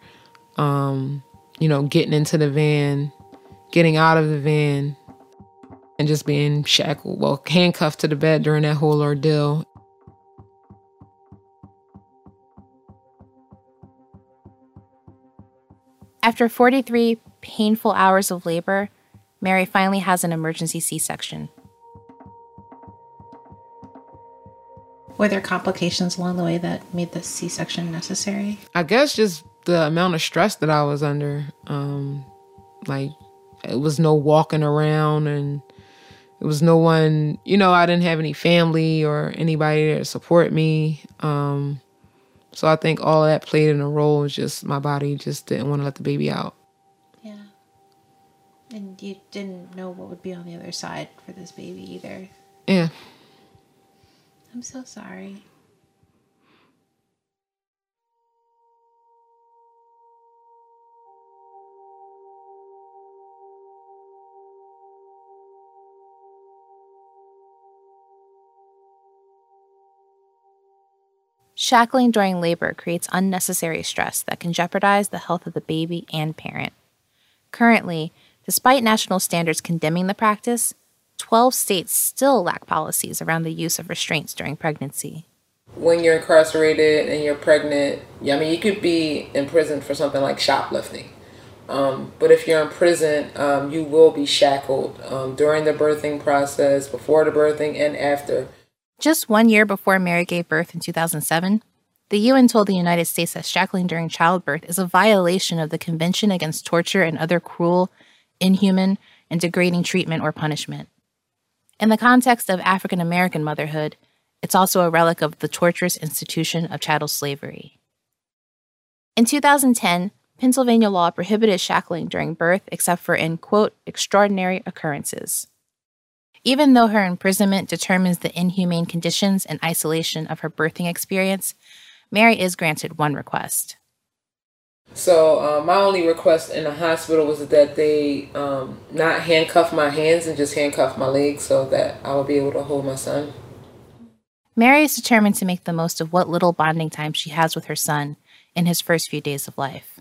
um, you know, getting into the van, getting out of the van, and just being shackled, well, handcuffed to the bed during that whole ordeal. After forty-three painful hours of labor, Mary finally has an emergency C-section. Were there complications along the way that made the C-section necessary? I guess just the amount of stress that I was under. Um, like, it was no walking around, and it was no one, you know, I didn't have any family or anybody there to support me. Um, so I think all that played in a role. It's just my body just didn't want to let the baby out. Yeah. And you didn't know what would be on the other side for this baby either. Yeah. I'm so sorry. Shackling during labor creates unnecessary stress that can jeopardize the health of the baby and parent. Currently, despite national standards condemning the practice, twelve states still lack policies around the use of restraints during pregnancy. When you're incarcerated and you're pregnant, yeah, I mean, you could be in prison for something like shoplifting. Um, but if you're in prison, um, you will be shackled um, during the birthing process, before the birthing, and after. Just one year before Mary gave birth in two thousand seven, the U N told the United States that shackling during childbirth is a violation of the Convention Against Torture and Other Cruel, Inhuman, and Degrading Treatment or Punishment. In the context of African American motherhood, it's also a relic of the torturous institution of chattel slavery. In two thousand ten, Pennsylvania law prohibited shackling during birth except for, in quote, extraordinary occurrences. Even though her imprisonment determines the inhumane conditions and isolation of her birthing experience, Mary is granted one request. So uh, my only request in the hospital was that they um, not handcuff my hands and just handcuff my legs so that I would be able to hold my son. Mary is determined to make the most of what little bonding time she has with her son in his first few days of life.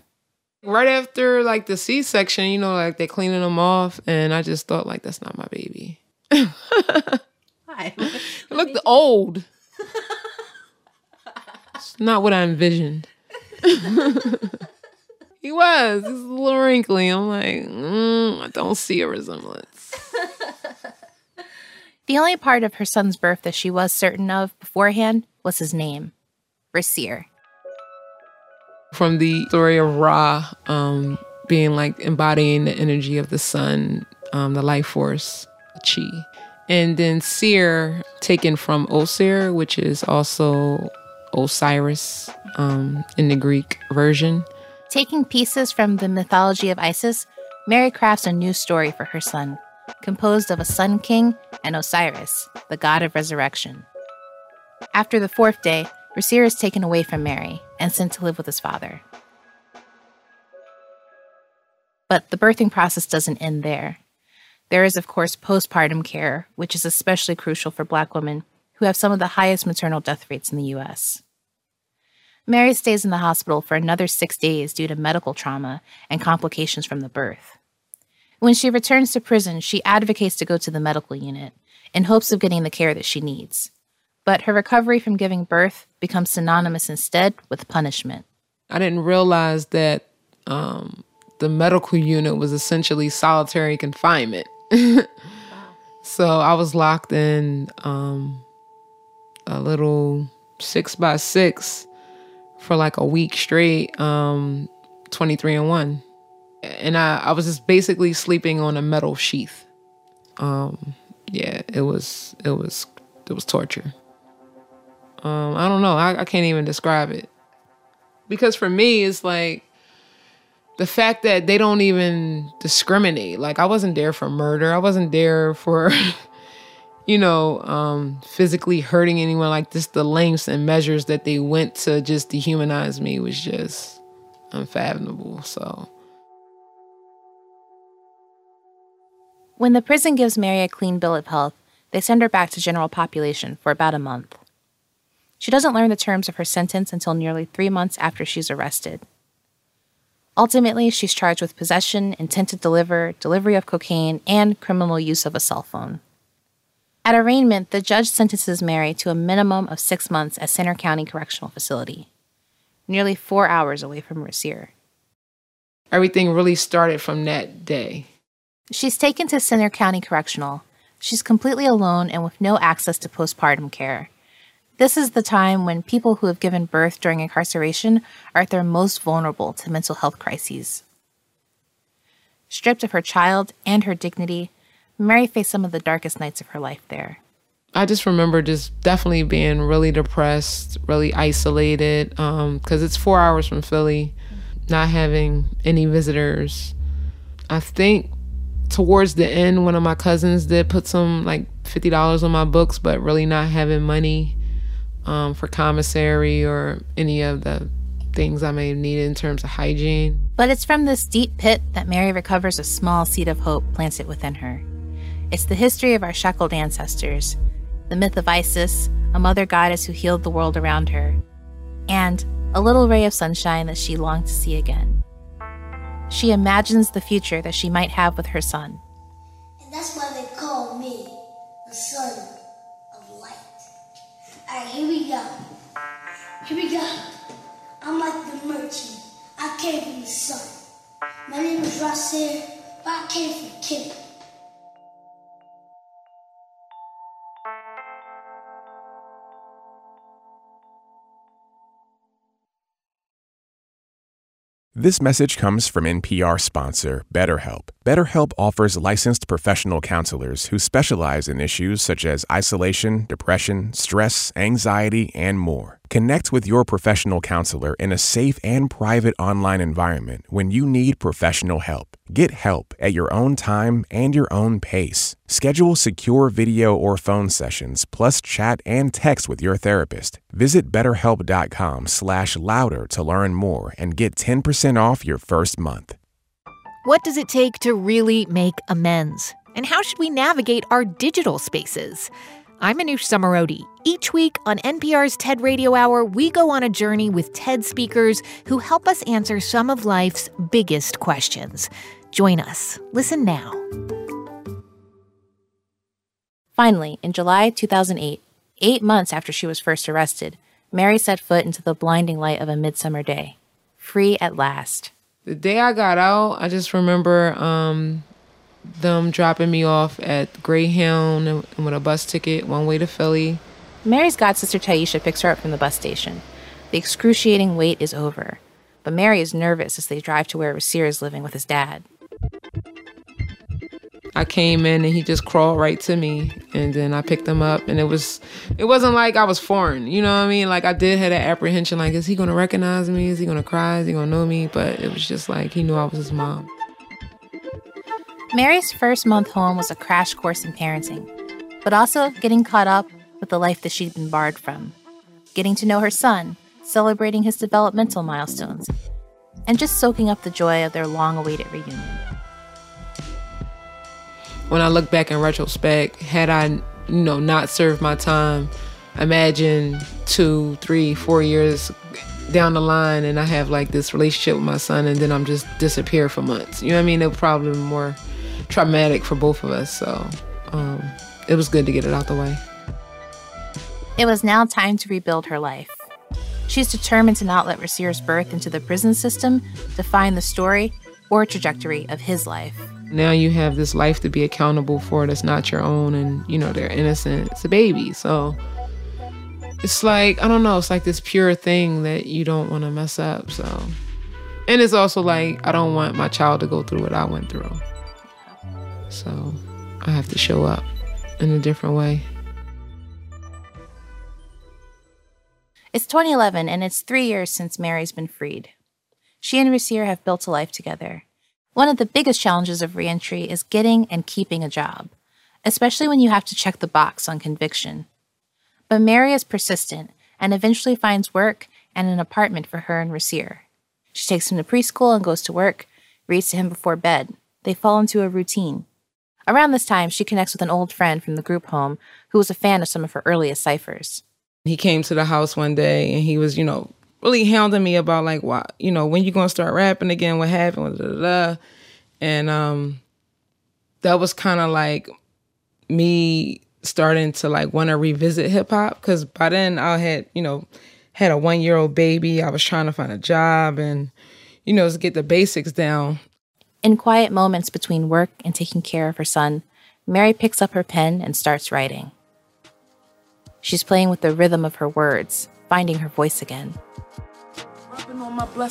Right after, like, the C-section, you know, like, they're cleaning him off, and I just thought, like, that's not my baby. Why? It looked old. It's not what I envisioned. He was. He was a little wrinkly. I'm like, mm, I don't see a resemblance. The only part of her son's birth that she was certain of beforehand was his name, Rasir. From the story of Ra um, being like embodying the energy of the sun, um, the life force, Chi. And then Seer, taken from Osir, which is also Osiris um, in the Greek version. Taking pieces from the mythology of Isis, Mary crafts a new story for her son, composed of a sun king and Osiris, the god of resurrection. After the fourth day, Rasir is taken away from Mary and sent to live with his father. But the birthing process doesn't end there. There is, of course, postpartum care, which is especially crucial for Black women who have some of the highest maternal death rates in the U S Mary stays in the hospital for another six days due to medical trauma and complications from the birth. When she returns to prison, she advocates to go to the medical unit in hopes of getting the care that she needs. But her recovery from giving birth becomes synonymous instead with punishment. I didn't realize that um, the medical unit was essentially solitary confinement. Wow. So I was locked in um, a little six by six for like a week straight, um, twenty-three and one. And I, I was just basically sleeping on a metal sheath. Um, yeah, it was, it was, it was torture. Um, I don't know. I, I can't even describe it. Because for me, it's like the fact that they don't even discriminate. Like, I wasn't there for murder. I wasn't there for you know, um, physically hurting anyone. Like, just the lengths and measures that they went to just dehumanize me was just unfathomable, so. When the prison gives Mary a clean bill of health, they send her back to general population for about a month. She doesn't learn the terms of her sentence until nearly three months after she's arrested. Ultimately, she's charged with possession, intent to deliver, delivery of cocaine, and criminal use of a cell phone. At arraignment, the judge sentences Mary to a minimum of six months at Center County Correctional Facility, nearly four hours away from Rasir. Everything really started from that day. She's taken to Center County Correctional. She's completely alone and with no access to postpartum care. This is the time when people who have given birth during incarceration are at their most vulnerable to mental health crises. Stripped of her child and her dignity, Mary faced some of the darkest nights of her life there. I just remember just definitely being really depressed, really isolated, because um, it's four hours from Philly, not having any visitors. I think towards the end, one of my cousins did put some like fifty dollars on my books, but really not having money um, for commissary or any of the things I may have needed in terms of hygiene. But it's from this deep pit that Mary recovers a small seed of hope planted within her. It's the history of our shackled ancestors, the myth of Isis, a mother goddess who healed the world around her, and a little ray of sunshine that she longed to see again. She imagines the future that she might have with her son. And that's why they call me the son of light. All right, here we go. Here we go. I'm like the merchant. I came from the sun. My name is Rasir, but I came from Kim. This message comes from N P R sponsor BetterHelp. BetterHelp offers licensed professional counselors who specialize in issues such as isolation, depression, stress, anxiety, and more. Connect with your professional counselor in a safe and private online environment when you need professional help. Get help at your own time and your own pace. Schedule secure video or phone sessions, plus chat and text with your therapist. Visit BetterHelp.com slash louder to learn more and get ten percent off your first month. What does it take to really make amends? And how should we navigate our digital spaces? I'm Anoush Samarodi. Each week on N P R's TED Radio Hour, we go on a journey with TED speakers who help us answer some of life's biggest questions. Join us. Listen now. Finally, in July two thousand eight, eight months after she was first arrested, Mary set foot into the blinding light of a midsummer day, free at last. The day I got out, I just remember um them dropping me off at Greyhound and with a bus ticket, one way to Philly. Mary's god sister Taisha picks her up from the bus station. The excruciating wait is over, but Mary is nervous as they drive to where Rasir is living with his dad. I came in and he just crawled right to me, and then I picked him up, and it was, it wasn't like I was foreign, you know what I mean? Like, I did have that apprehension, like, is he gonna recognize me? Is he gonna cry? Is he gonna know me? But it was just like, he knew I was his mom. Mary's first month home was a crash course in parenting, but also getting caught up with the life that she'd been barred from, getting to know her son, celebrating his developmental milestones, and just soaking up the joy of their long-awaited reunion. When I look back in retrospect, had I, you know, not served my time, imagine two, three, four years down the line and I have like this relationship with my son and then I'm just disappear for months. You know what I mean? It would probably be more traumatic for both of us, so um, it was good to get it out the way. It was now time to rebuild her life. She's determined to not let Rasir's birth into the prison system define the story or trajectory of his life. Now you have this life to be accountable for that's not your own, and, you know, they're innocent. It's a baby, so it's like, I don't know, it's like this pure thing that you don't want to mess up, so. And it's also like, I don't want my child to go through what I went through. So I have to show up in a different way. It's twenty eleven, and it's three years since Mary's been freed. She and Rasir have built a life together. One of the biggest challenges of reentry is getting and keeping a job, especially when you have to check the box on conviction. But Mary is persistent and eventually finds work and an apartment for her and Rasir. She takes him to preschool and goes to work, reads to him before bed. They fall into a routine. Around this time, she connects with an old friend from the group home who was a fan of some of her earliest ciphers. He came to the house one day and he was, you know, really hounding me about like, why, you know, when you gonna start rapping again? What happened? Blah, blah, blah. And um, that was kind of like me starting to like want to revisit hip hop, because by then I had, you know, had a one year old baby. I was trying to find a job and, you know, just get the basics down. In quiet moments between work and taking care of her son, Mary picks up her pen and starts writing. She's playing with the rhythm of her words, finding her voice again. I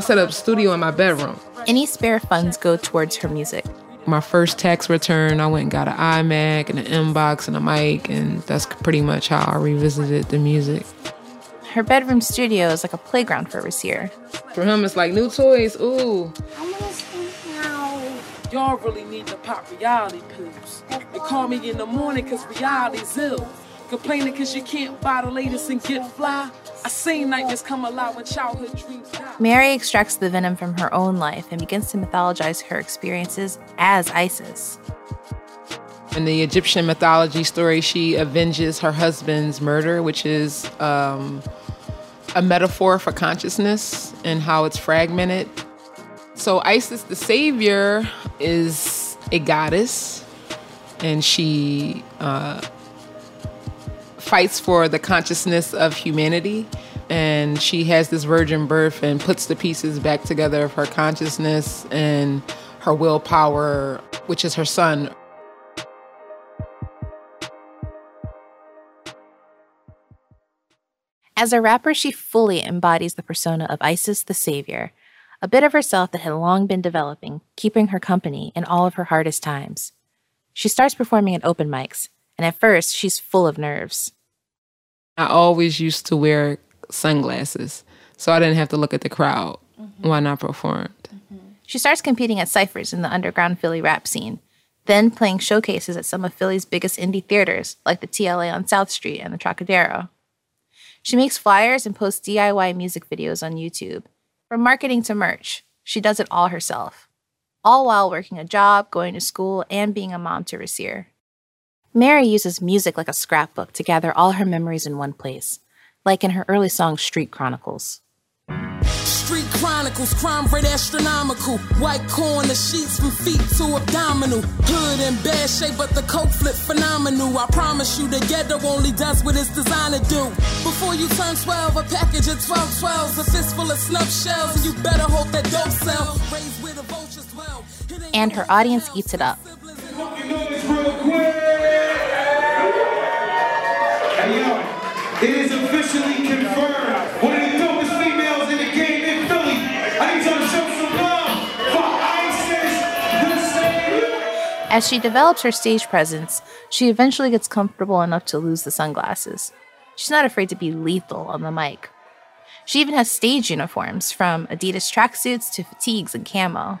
set up a studio in my bedroom. Any spare funds go towards her music. My first tax return, I went and got an iMac and an inbox and a mic, and that's pretty much how I revisited the music. Her bedroom studio is like a playground for Rasir. For him, it's like new toys, ooh. I want to sleep now. Y'all really need to pop reality pills. They call me in the morning because reality's ill. Complaining because you can't buy the latest and get fly. I seen nightmares come alive when childhood dreams die. Mary extracts the venom from her own life and begins to mythologize her experiences as Isis. In the Egyptian mythology story, she avenges her husband's murder, which is um, a metaphor for consciousness and how it's fragmented. So Isis the Savior is a goddess, and she uh, fights for the consciousness of humanity. And she has this virgin birth and puts the pieces back together of her consciousness and her willpower, which is her son. As a rapper, she fully embodies the persona of Isis the Savior, a bit of herself that had long been developing, keeping her company in all of her hardest times. She starts performing at open mics, and at first, she's full of nerves. I always used to wear sunglasses, so I didn't have to look at the crowd mm-hmm. when I performed. Mm-hmm. She starts competing at ciphers in the underground Philly rap scene, then playing showcases at some of Philly's biggest indie theaters, like the T L A on South Street and the Trocadero. She makes flyers and posts D I Y music videos on YouTube. From marketing to merch, she does it all herself, all while working a job, going to school, and being a mom to Rasir. Mary uses music like a scrapbook to gather all her memories in one place, like in her early song, Street Chronicles. Street Chronicles, crime rate astronomical. White corner sheets from feet to abdominal. Hood in bad shape, but the coke flip phenomenal. I promise you the ghetto only does what it's designed to do. Before you turn twelve, a package of twelve twelves, a fistful of snuff shells, and you better hope that dope sells. Raised with a vulture swell. And her audience eats it up. Fucking noise real quick. Hey yo, it is officially confirmed. What As she develops her stage presence, she eventually gets comfortable enough to lose the sunglasses. She's not afraid to be lethal on the mic. She even has stage uniforms, from Adidas tracksuits to fatigues and camo.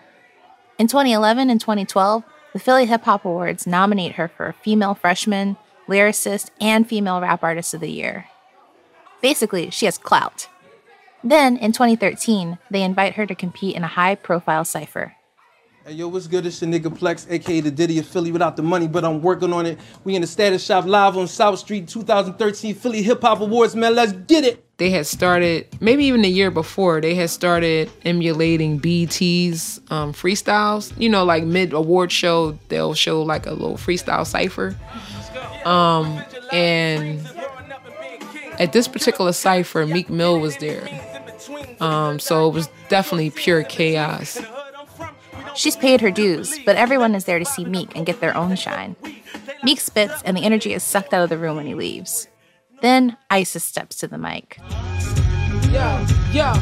In twenty eleven and twenty twelve, the Philly Hip Hop Awards nominate her for Female Freshman, Lyricist, and Female Rap Artist of the Year. Basically, she has clout. Then, in twenty thirteen, they invite her to compete in a high-profile cypher. Hey, yo, what's good? It's your nigga Plex, a k a the Diddy of Philly without the money, but I'm working on it. We in the Status Shop live on South Street, two thousand thirteen Philly Hip Hop Awards, man, let's get it! They had started, maybe even the year before, they had started emulating B T's um, freestyles. You know, like mid-award show, they'll show like a little freestyle cipher. Um, and at this particular cipher, Meek Mill was there. Um, so it was definitely pure chaos. She's paid her dues, but everyone is there to see Meek and get their own shine. Meek spits, and the energy is sucked out of the room when he leaves. Then Isis steps to the mic. Yo, yo,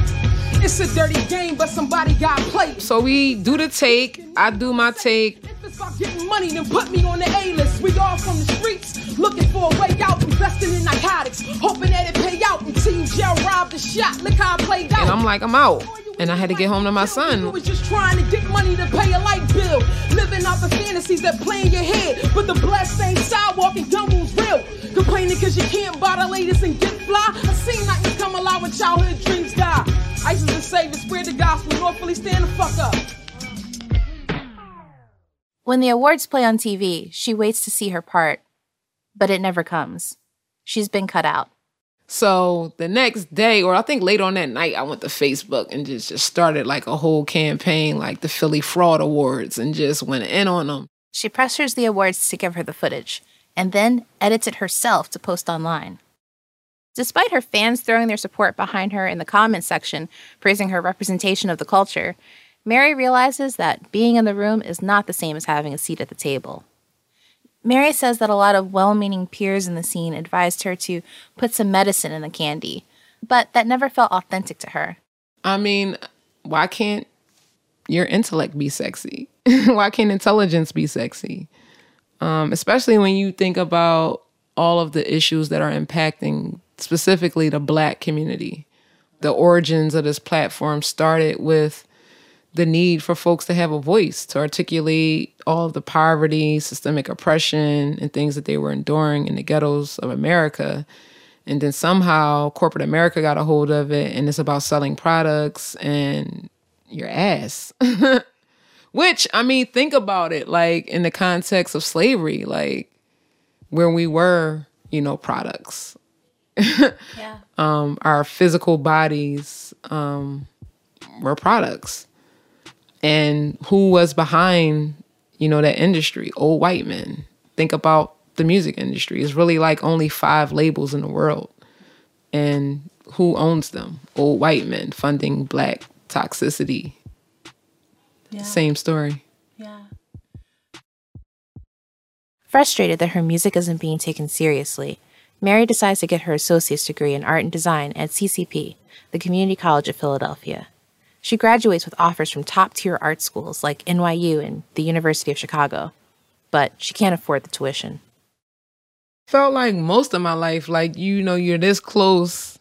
it's a dirty game, but somebody got played. So we do the take. I do my take. If it's about getting money, then put me on the A-list. We all from the streets, looking for a way out, investing in narcotics, hoping that it pay out until you jail robbed the shot. Look how I played out. And I'm like, I'm out. And I had to get home to my son. You was just trying to get money to pay a light bill. Living out the fantasies that play in your head. But the blessed ain't sidewalk and gumball's real. Complaining because you can't buy the latest and get fly. I seen like you come alive when childhood dreams die. Isis the Savior, spread the gospel. North Philly, stand the fuck up. When the awards play on T V, she waits to see her part. But it never comes. She's been cut out. So the next day, or I think later on that night, I went to Facebook and just, just started like a whole campaign, like the Philly Fraud Awards, and just went in on them. She pressures the awards to give her the footage, and then edits it herself to post online. Despite her fans throwing their support behind her in the comments section, praising her representation of the culture, Mary realizes that being in the room is not the same as having a seat at the table. Mary says that a lot of well-meaning peers in the scene advised her to put some medicine in the candy, but that never felt authentic to her. I mean, why can't your intellect be sexy? Why can't intelligence be sexy? Um, especially when you think about all of the issues that are impacting specifically the Black community. The origins of this platform started with the need for folks to have a voice, to articulate all of the poverty, systemic oppression, and things that they were enduring in the ghettos of America. And then somehow corporate America got a hold of it, and it's about selling products and your ass. Which, I mean, think about it, like, in the context of slavery, like, where we were, you know, products. Yeah. Um, our physical bodies um, were products. And who was behind, you know, that industry? Old white men. Think about the music industry. It's really like only five labels in the world. And who owns them? Old white men funding Black toxicity. Yeah. Same story. Yeah. Frustrated that her music isn't being taken seriously, Mary decides to get her associate's degree in art and design at C C P, the Community College of Philadelphia. She graduates with offers from top-tier art schools like N Y U and the University of Chicago, but she can't afford the tuition. Felt like most of my life, like, you know, you're this close,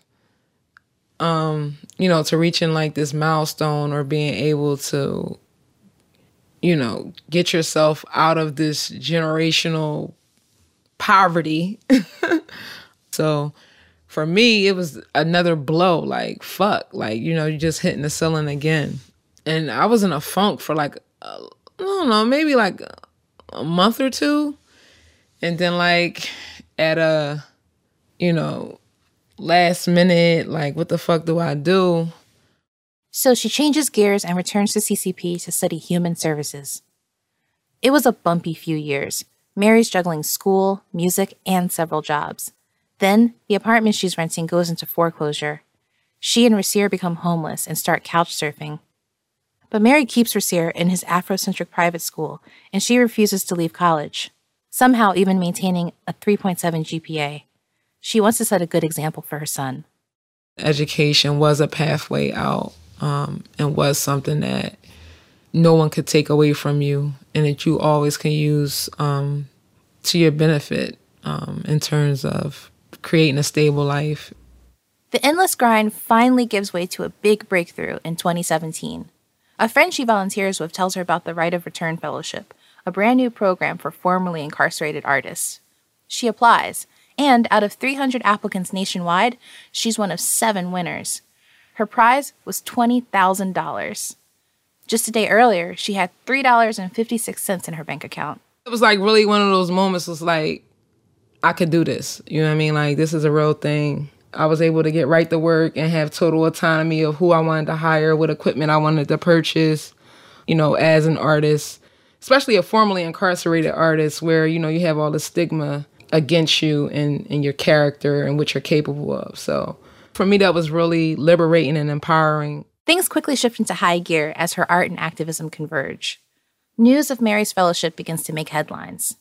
um, you know, to reaching like this milestone or being able to, you know, get yourself out of this generational poverty. So for me, it was another blow, like, fuck, like, you know, you're just hitting the ceiling again. And I was in a funk for like, a, I don't know, maybe like a month or two. And then like at a, you know, last minute, like, what the fuck do I do? So she changes gears and returns to C C P to study human services. It was a bumpy few years. Mary's juggling school, music, and several jobs. Then, the apartment she's renting goes into foreclosure. She and Rasir become homeless and start couch surfing. But Mary keeps Rasir in his Afrocentric private school, and she refuses to leave college, somehow even maintaining a three point seven G P A. She wants to set a good example for her son. Education was a pathway out, um, and was something that no one could take away from you, and that you always can use um, to your benefit um, in terms of creating a stable life. The endless grind finally gives way to a big breakthrough in twenty seventeen. A friend she volunteers with tells her about the Right of Return Fellowship, a brand new program for formerly incarcerated artists. She applies, and out of three hundred applicants nationwide, she's one of seven winners. Her prize was twenty thousand dollars. Just a day earlier, she had three dollars and fifty-six cents in her bank account. It was like really one of those moments was like, I could do this. You know what I mean? Like, this is a real thing. I was able to get right to work and have total autonomy of who I wanted to hire, what equipment I wanted to purchase, you know, as an artist, especially a formerly incarcerated artist where, you know, you have all the stigma against you and, and your character and what you're capable of. So for me, that was really liberating and empowering. Things quickly shift into high gear as her art and activism converge. News of Mary's fellowship begins to make headlines.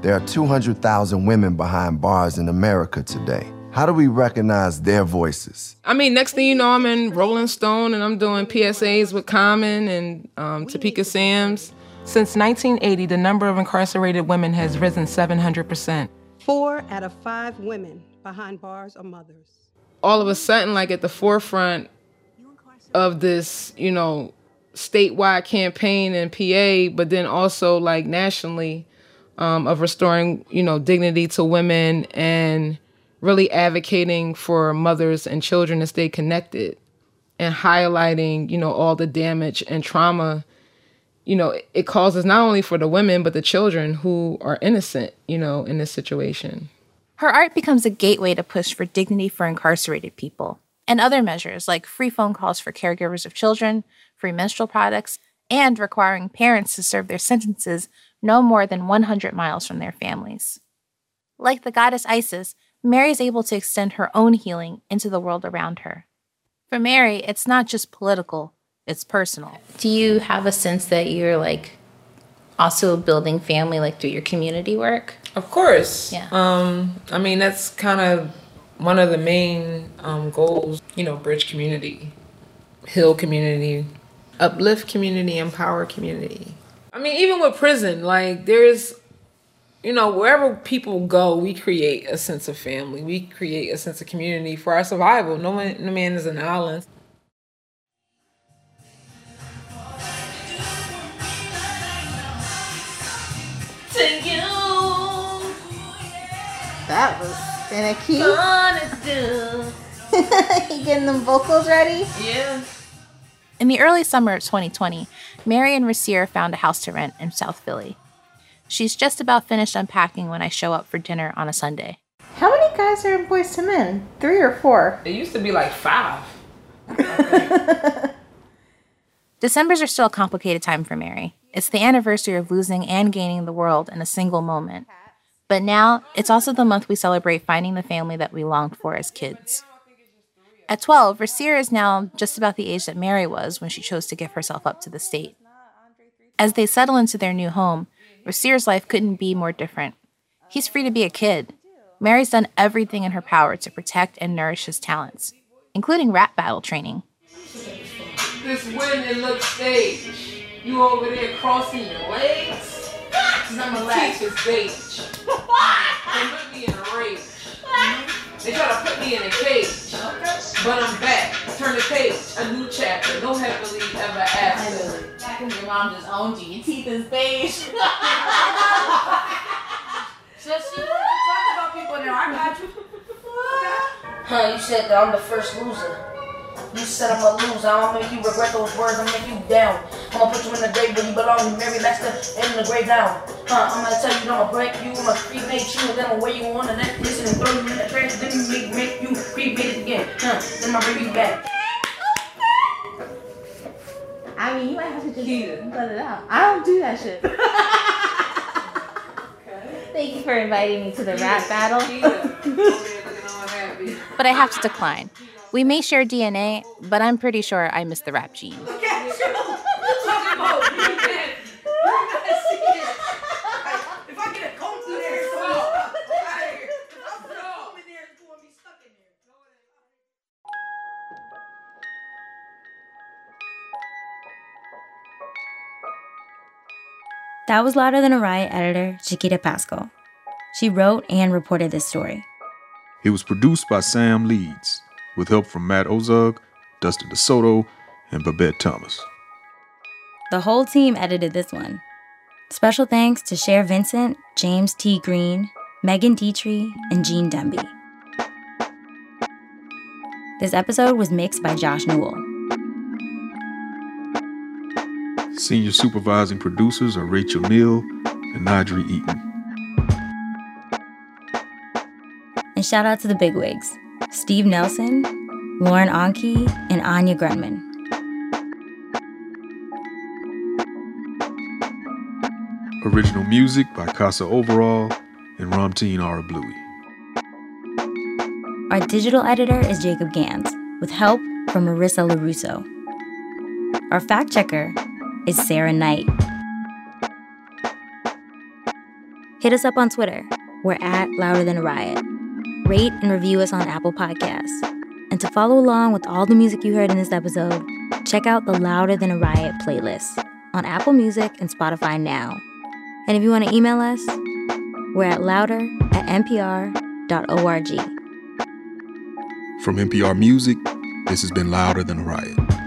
There are two hundred thousand women behind bars in America today. How do we recognize their voices? I mean, next thing you know, I'm in Rolling Stone and I'm doing P S As with Common and um, Topeka Sam's. Since nineteen eighty, the number of incarcerated women has risen seven hundred percent. Four out of five women behind bars are mothers. All of a sudden, like at the forefront of this, you know, statewide campaign in P A, but then also like nationally, um, of restoring, you know, dignity to women and really advocating for mothers and children to stay connected and highlighting, you know, all the damage and trauma, you know, it causes not only for the women, but the children who are innocent, you know, in this situation. Her art becomes a gateway to push for dignity for incarcerated people and other measures like free phone calls for caregivers of children, free menstrual products, and requiring parents to serve their sentences no more than one hundred miles from their families. Like the goddess Isis, Mary is able to extend her own healing into the world around her. For Mary, it's not just political, it's personal. Do you have a sense that you're like also building family like through your community work? Of course. Yeah. Um, I mean, that's kind of one of the main um, goals, you know, bridge community, heal community, uplift community, empower community. I mean, even with prison, like there's, you know, wherever people go, we create a sense of family. We create a sense of community for our survival. No man, no man is an island. That was kind of cute. You getting them vocals ready? Yeah. In the early summer of twenty twenty, Mary and Rasir found a house to rent in South Philly. She's just about finished unpacking when I show up for dinner on a Sunday. How many guys are in Boyz two Men? Three or four? It used to be like five. Decembers are still a complicated time for Mary. It's the anniversary of losing and gaining the world in a single moment. But now, it's also the month we celebrate finding the family that we longed for as kids. At twelve, Rasir is now just about the age that Mary was when she chose to give herself up to the state. As they settle into their new home, Rasir's life couldn't be more different. He's free to be a kid. Mary's done everything in her power to protect and nourish his talents, including rap battle training. This win and look stage. You over there crossing your legs? Teach is bitch. They put me in a rage. They try to put me in a cage. But I'm back. Turn the page. A new chapter. No happily ever after. I think your mom just owned you. Your teeth is beige. So she wants to talk about people now. I got you. Huh, you said that I'm the first loser. You said I'm a loser. I don't make you regret those words. I'm gonna make you down. I'm gonna put you in the grave where you belong. You marry Lester and in the grave down. Huh, I'm gonna tell you, I'm gonna break you. I'm gonna cremate you. And then I'll wear you on the necklace and throw you in the trash. Then make, make you cremate it again. Huh, then I'll bring you back. I mean, you might have to just yeah. cut it out. I don't do that shit. Okay. Thank you for inviting me to the yeah. rap battle. Yeah. But I have to decline. We may share D N A, but I'm pretty sure I miss the rap gene. Look at you! Talking about women! You're gonna see this! If I get a comb through there, it's going to be stuck in there. That was Louder Than a Riot editor Chiquita Paschal. She wrote and reported this story. It was produced by Sam Leeds, with help from Matt Ozug, Dustin DeSoto, and Babette Thomas. The whole team edited this one. Special thanks to Cher Vincent, James T. Green, Megan Dietrich, and Gene Demby. This episode was mixed by Josh Newell. Senior supervising producers are Rachel Neal and Nadri Eaton. And shout out to the bigwigs. Steve Nelson, Lauren Anke, and Anya Grunman. Original music by Casa Overall and Ramteen Arablui. Our digital editor is Jacob Gans, with help from Marissa LaRusso. Our fact checker is Sarah Knight. Hit us up on Twitter. We're at Louder Than a Riot. Rate and review us on Apple Podcasts. And to follow along with all the music you heard in this episode, check out the Louder Than a Riot playlist on Apple Music and Spotify now. And if you want to email us, we're at louder at npr dot org. From N P R Music, this has been Louder Than a Riot.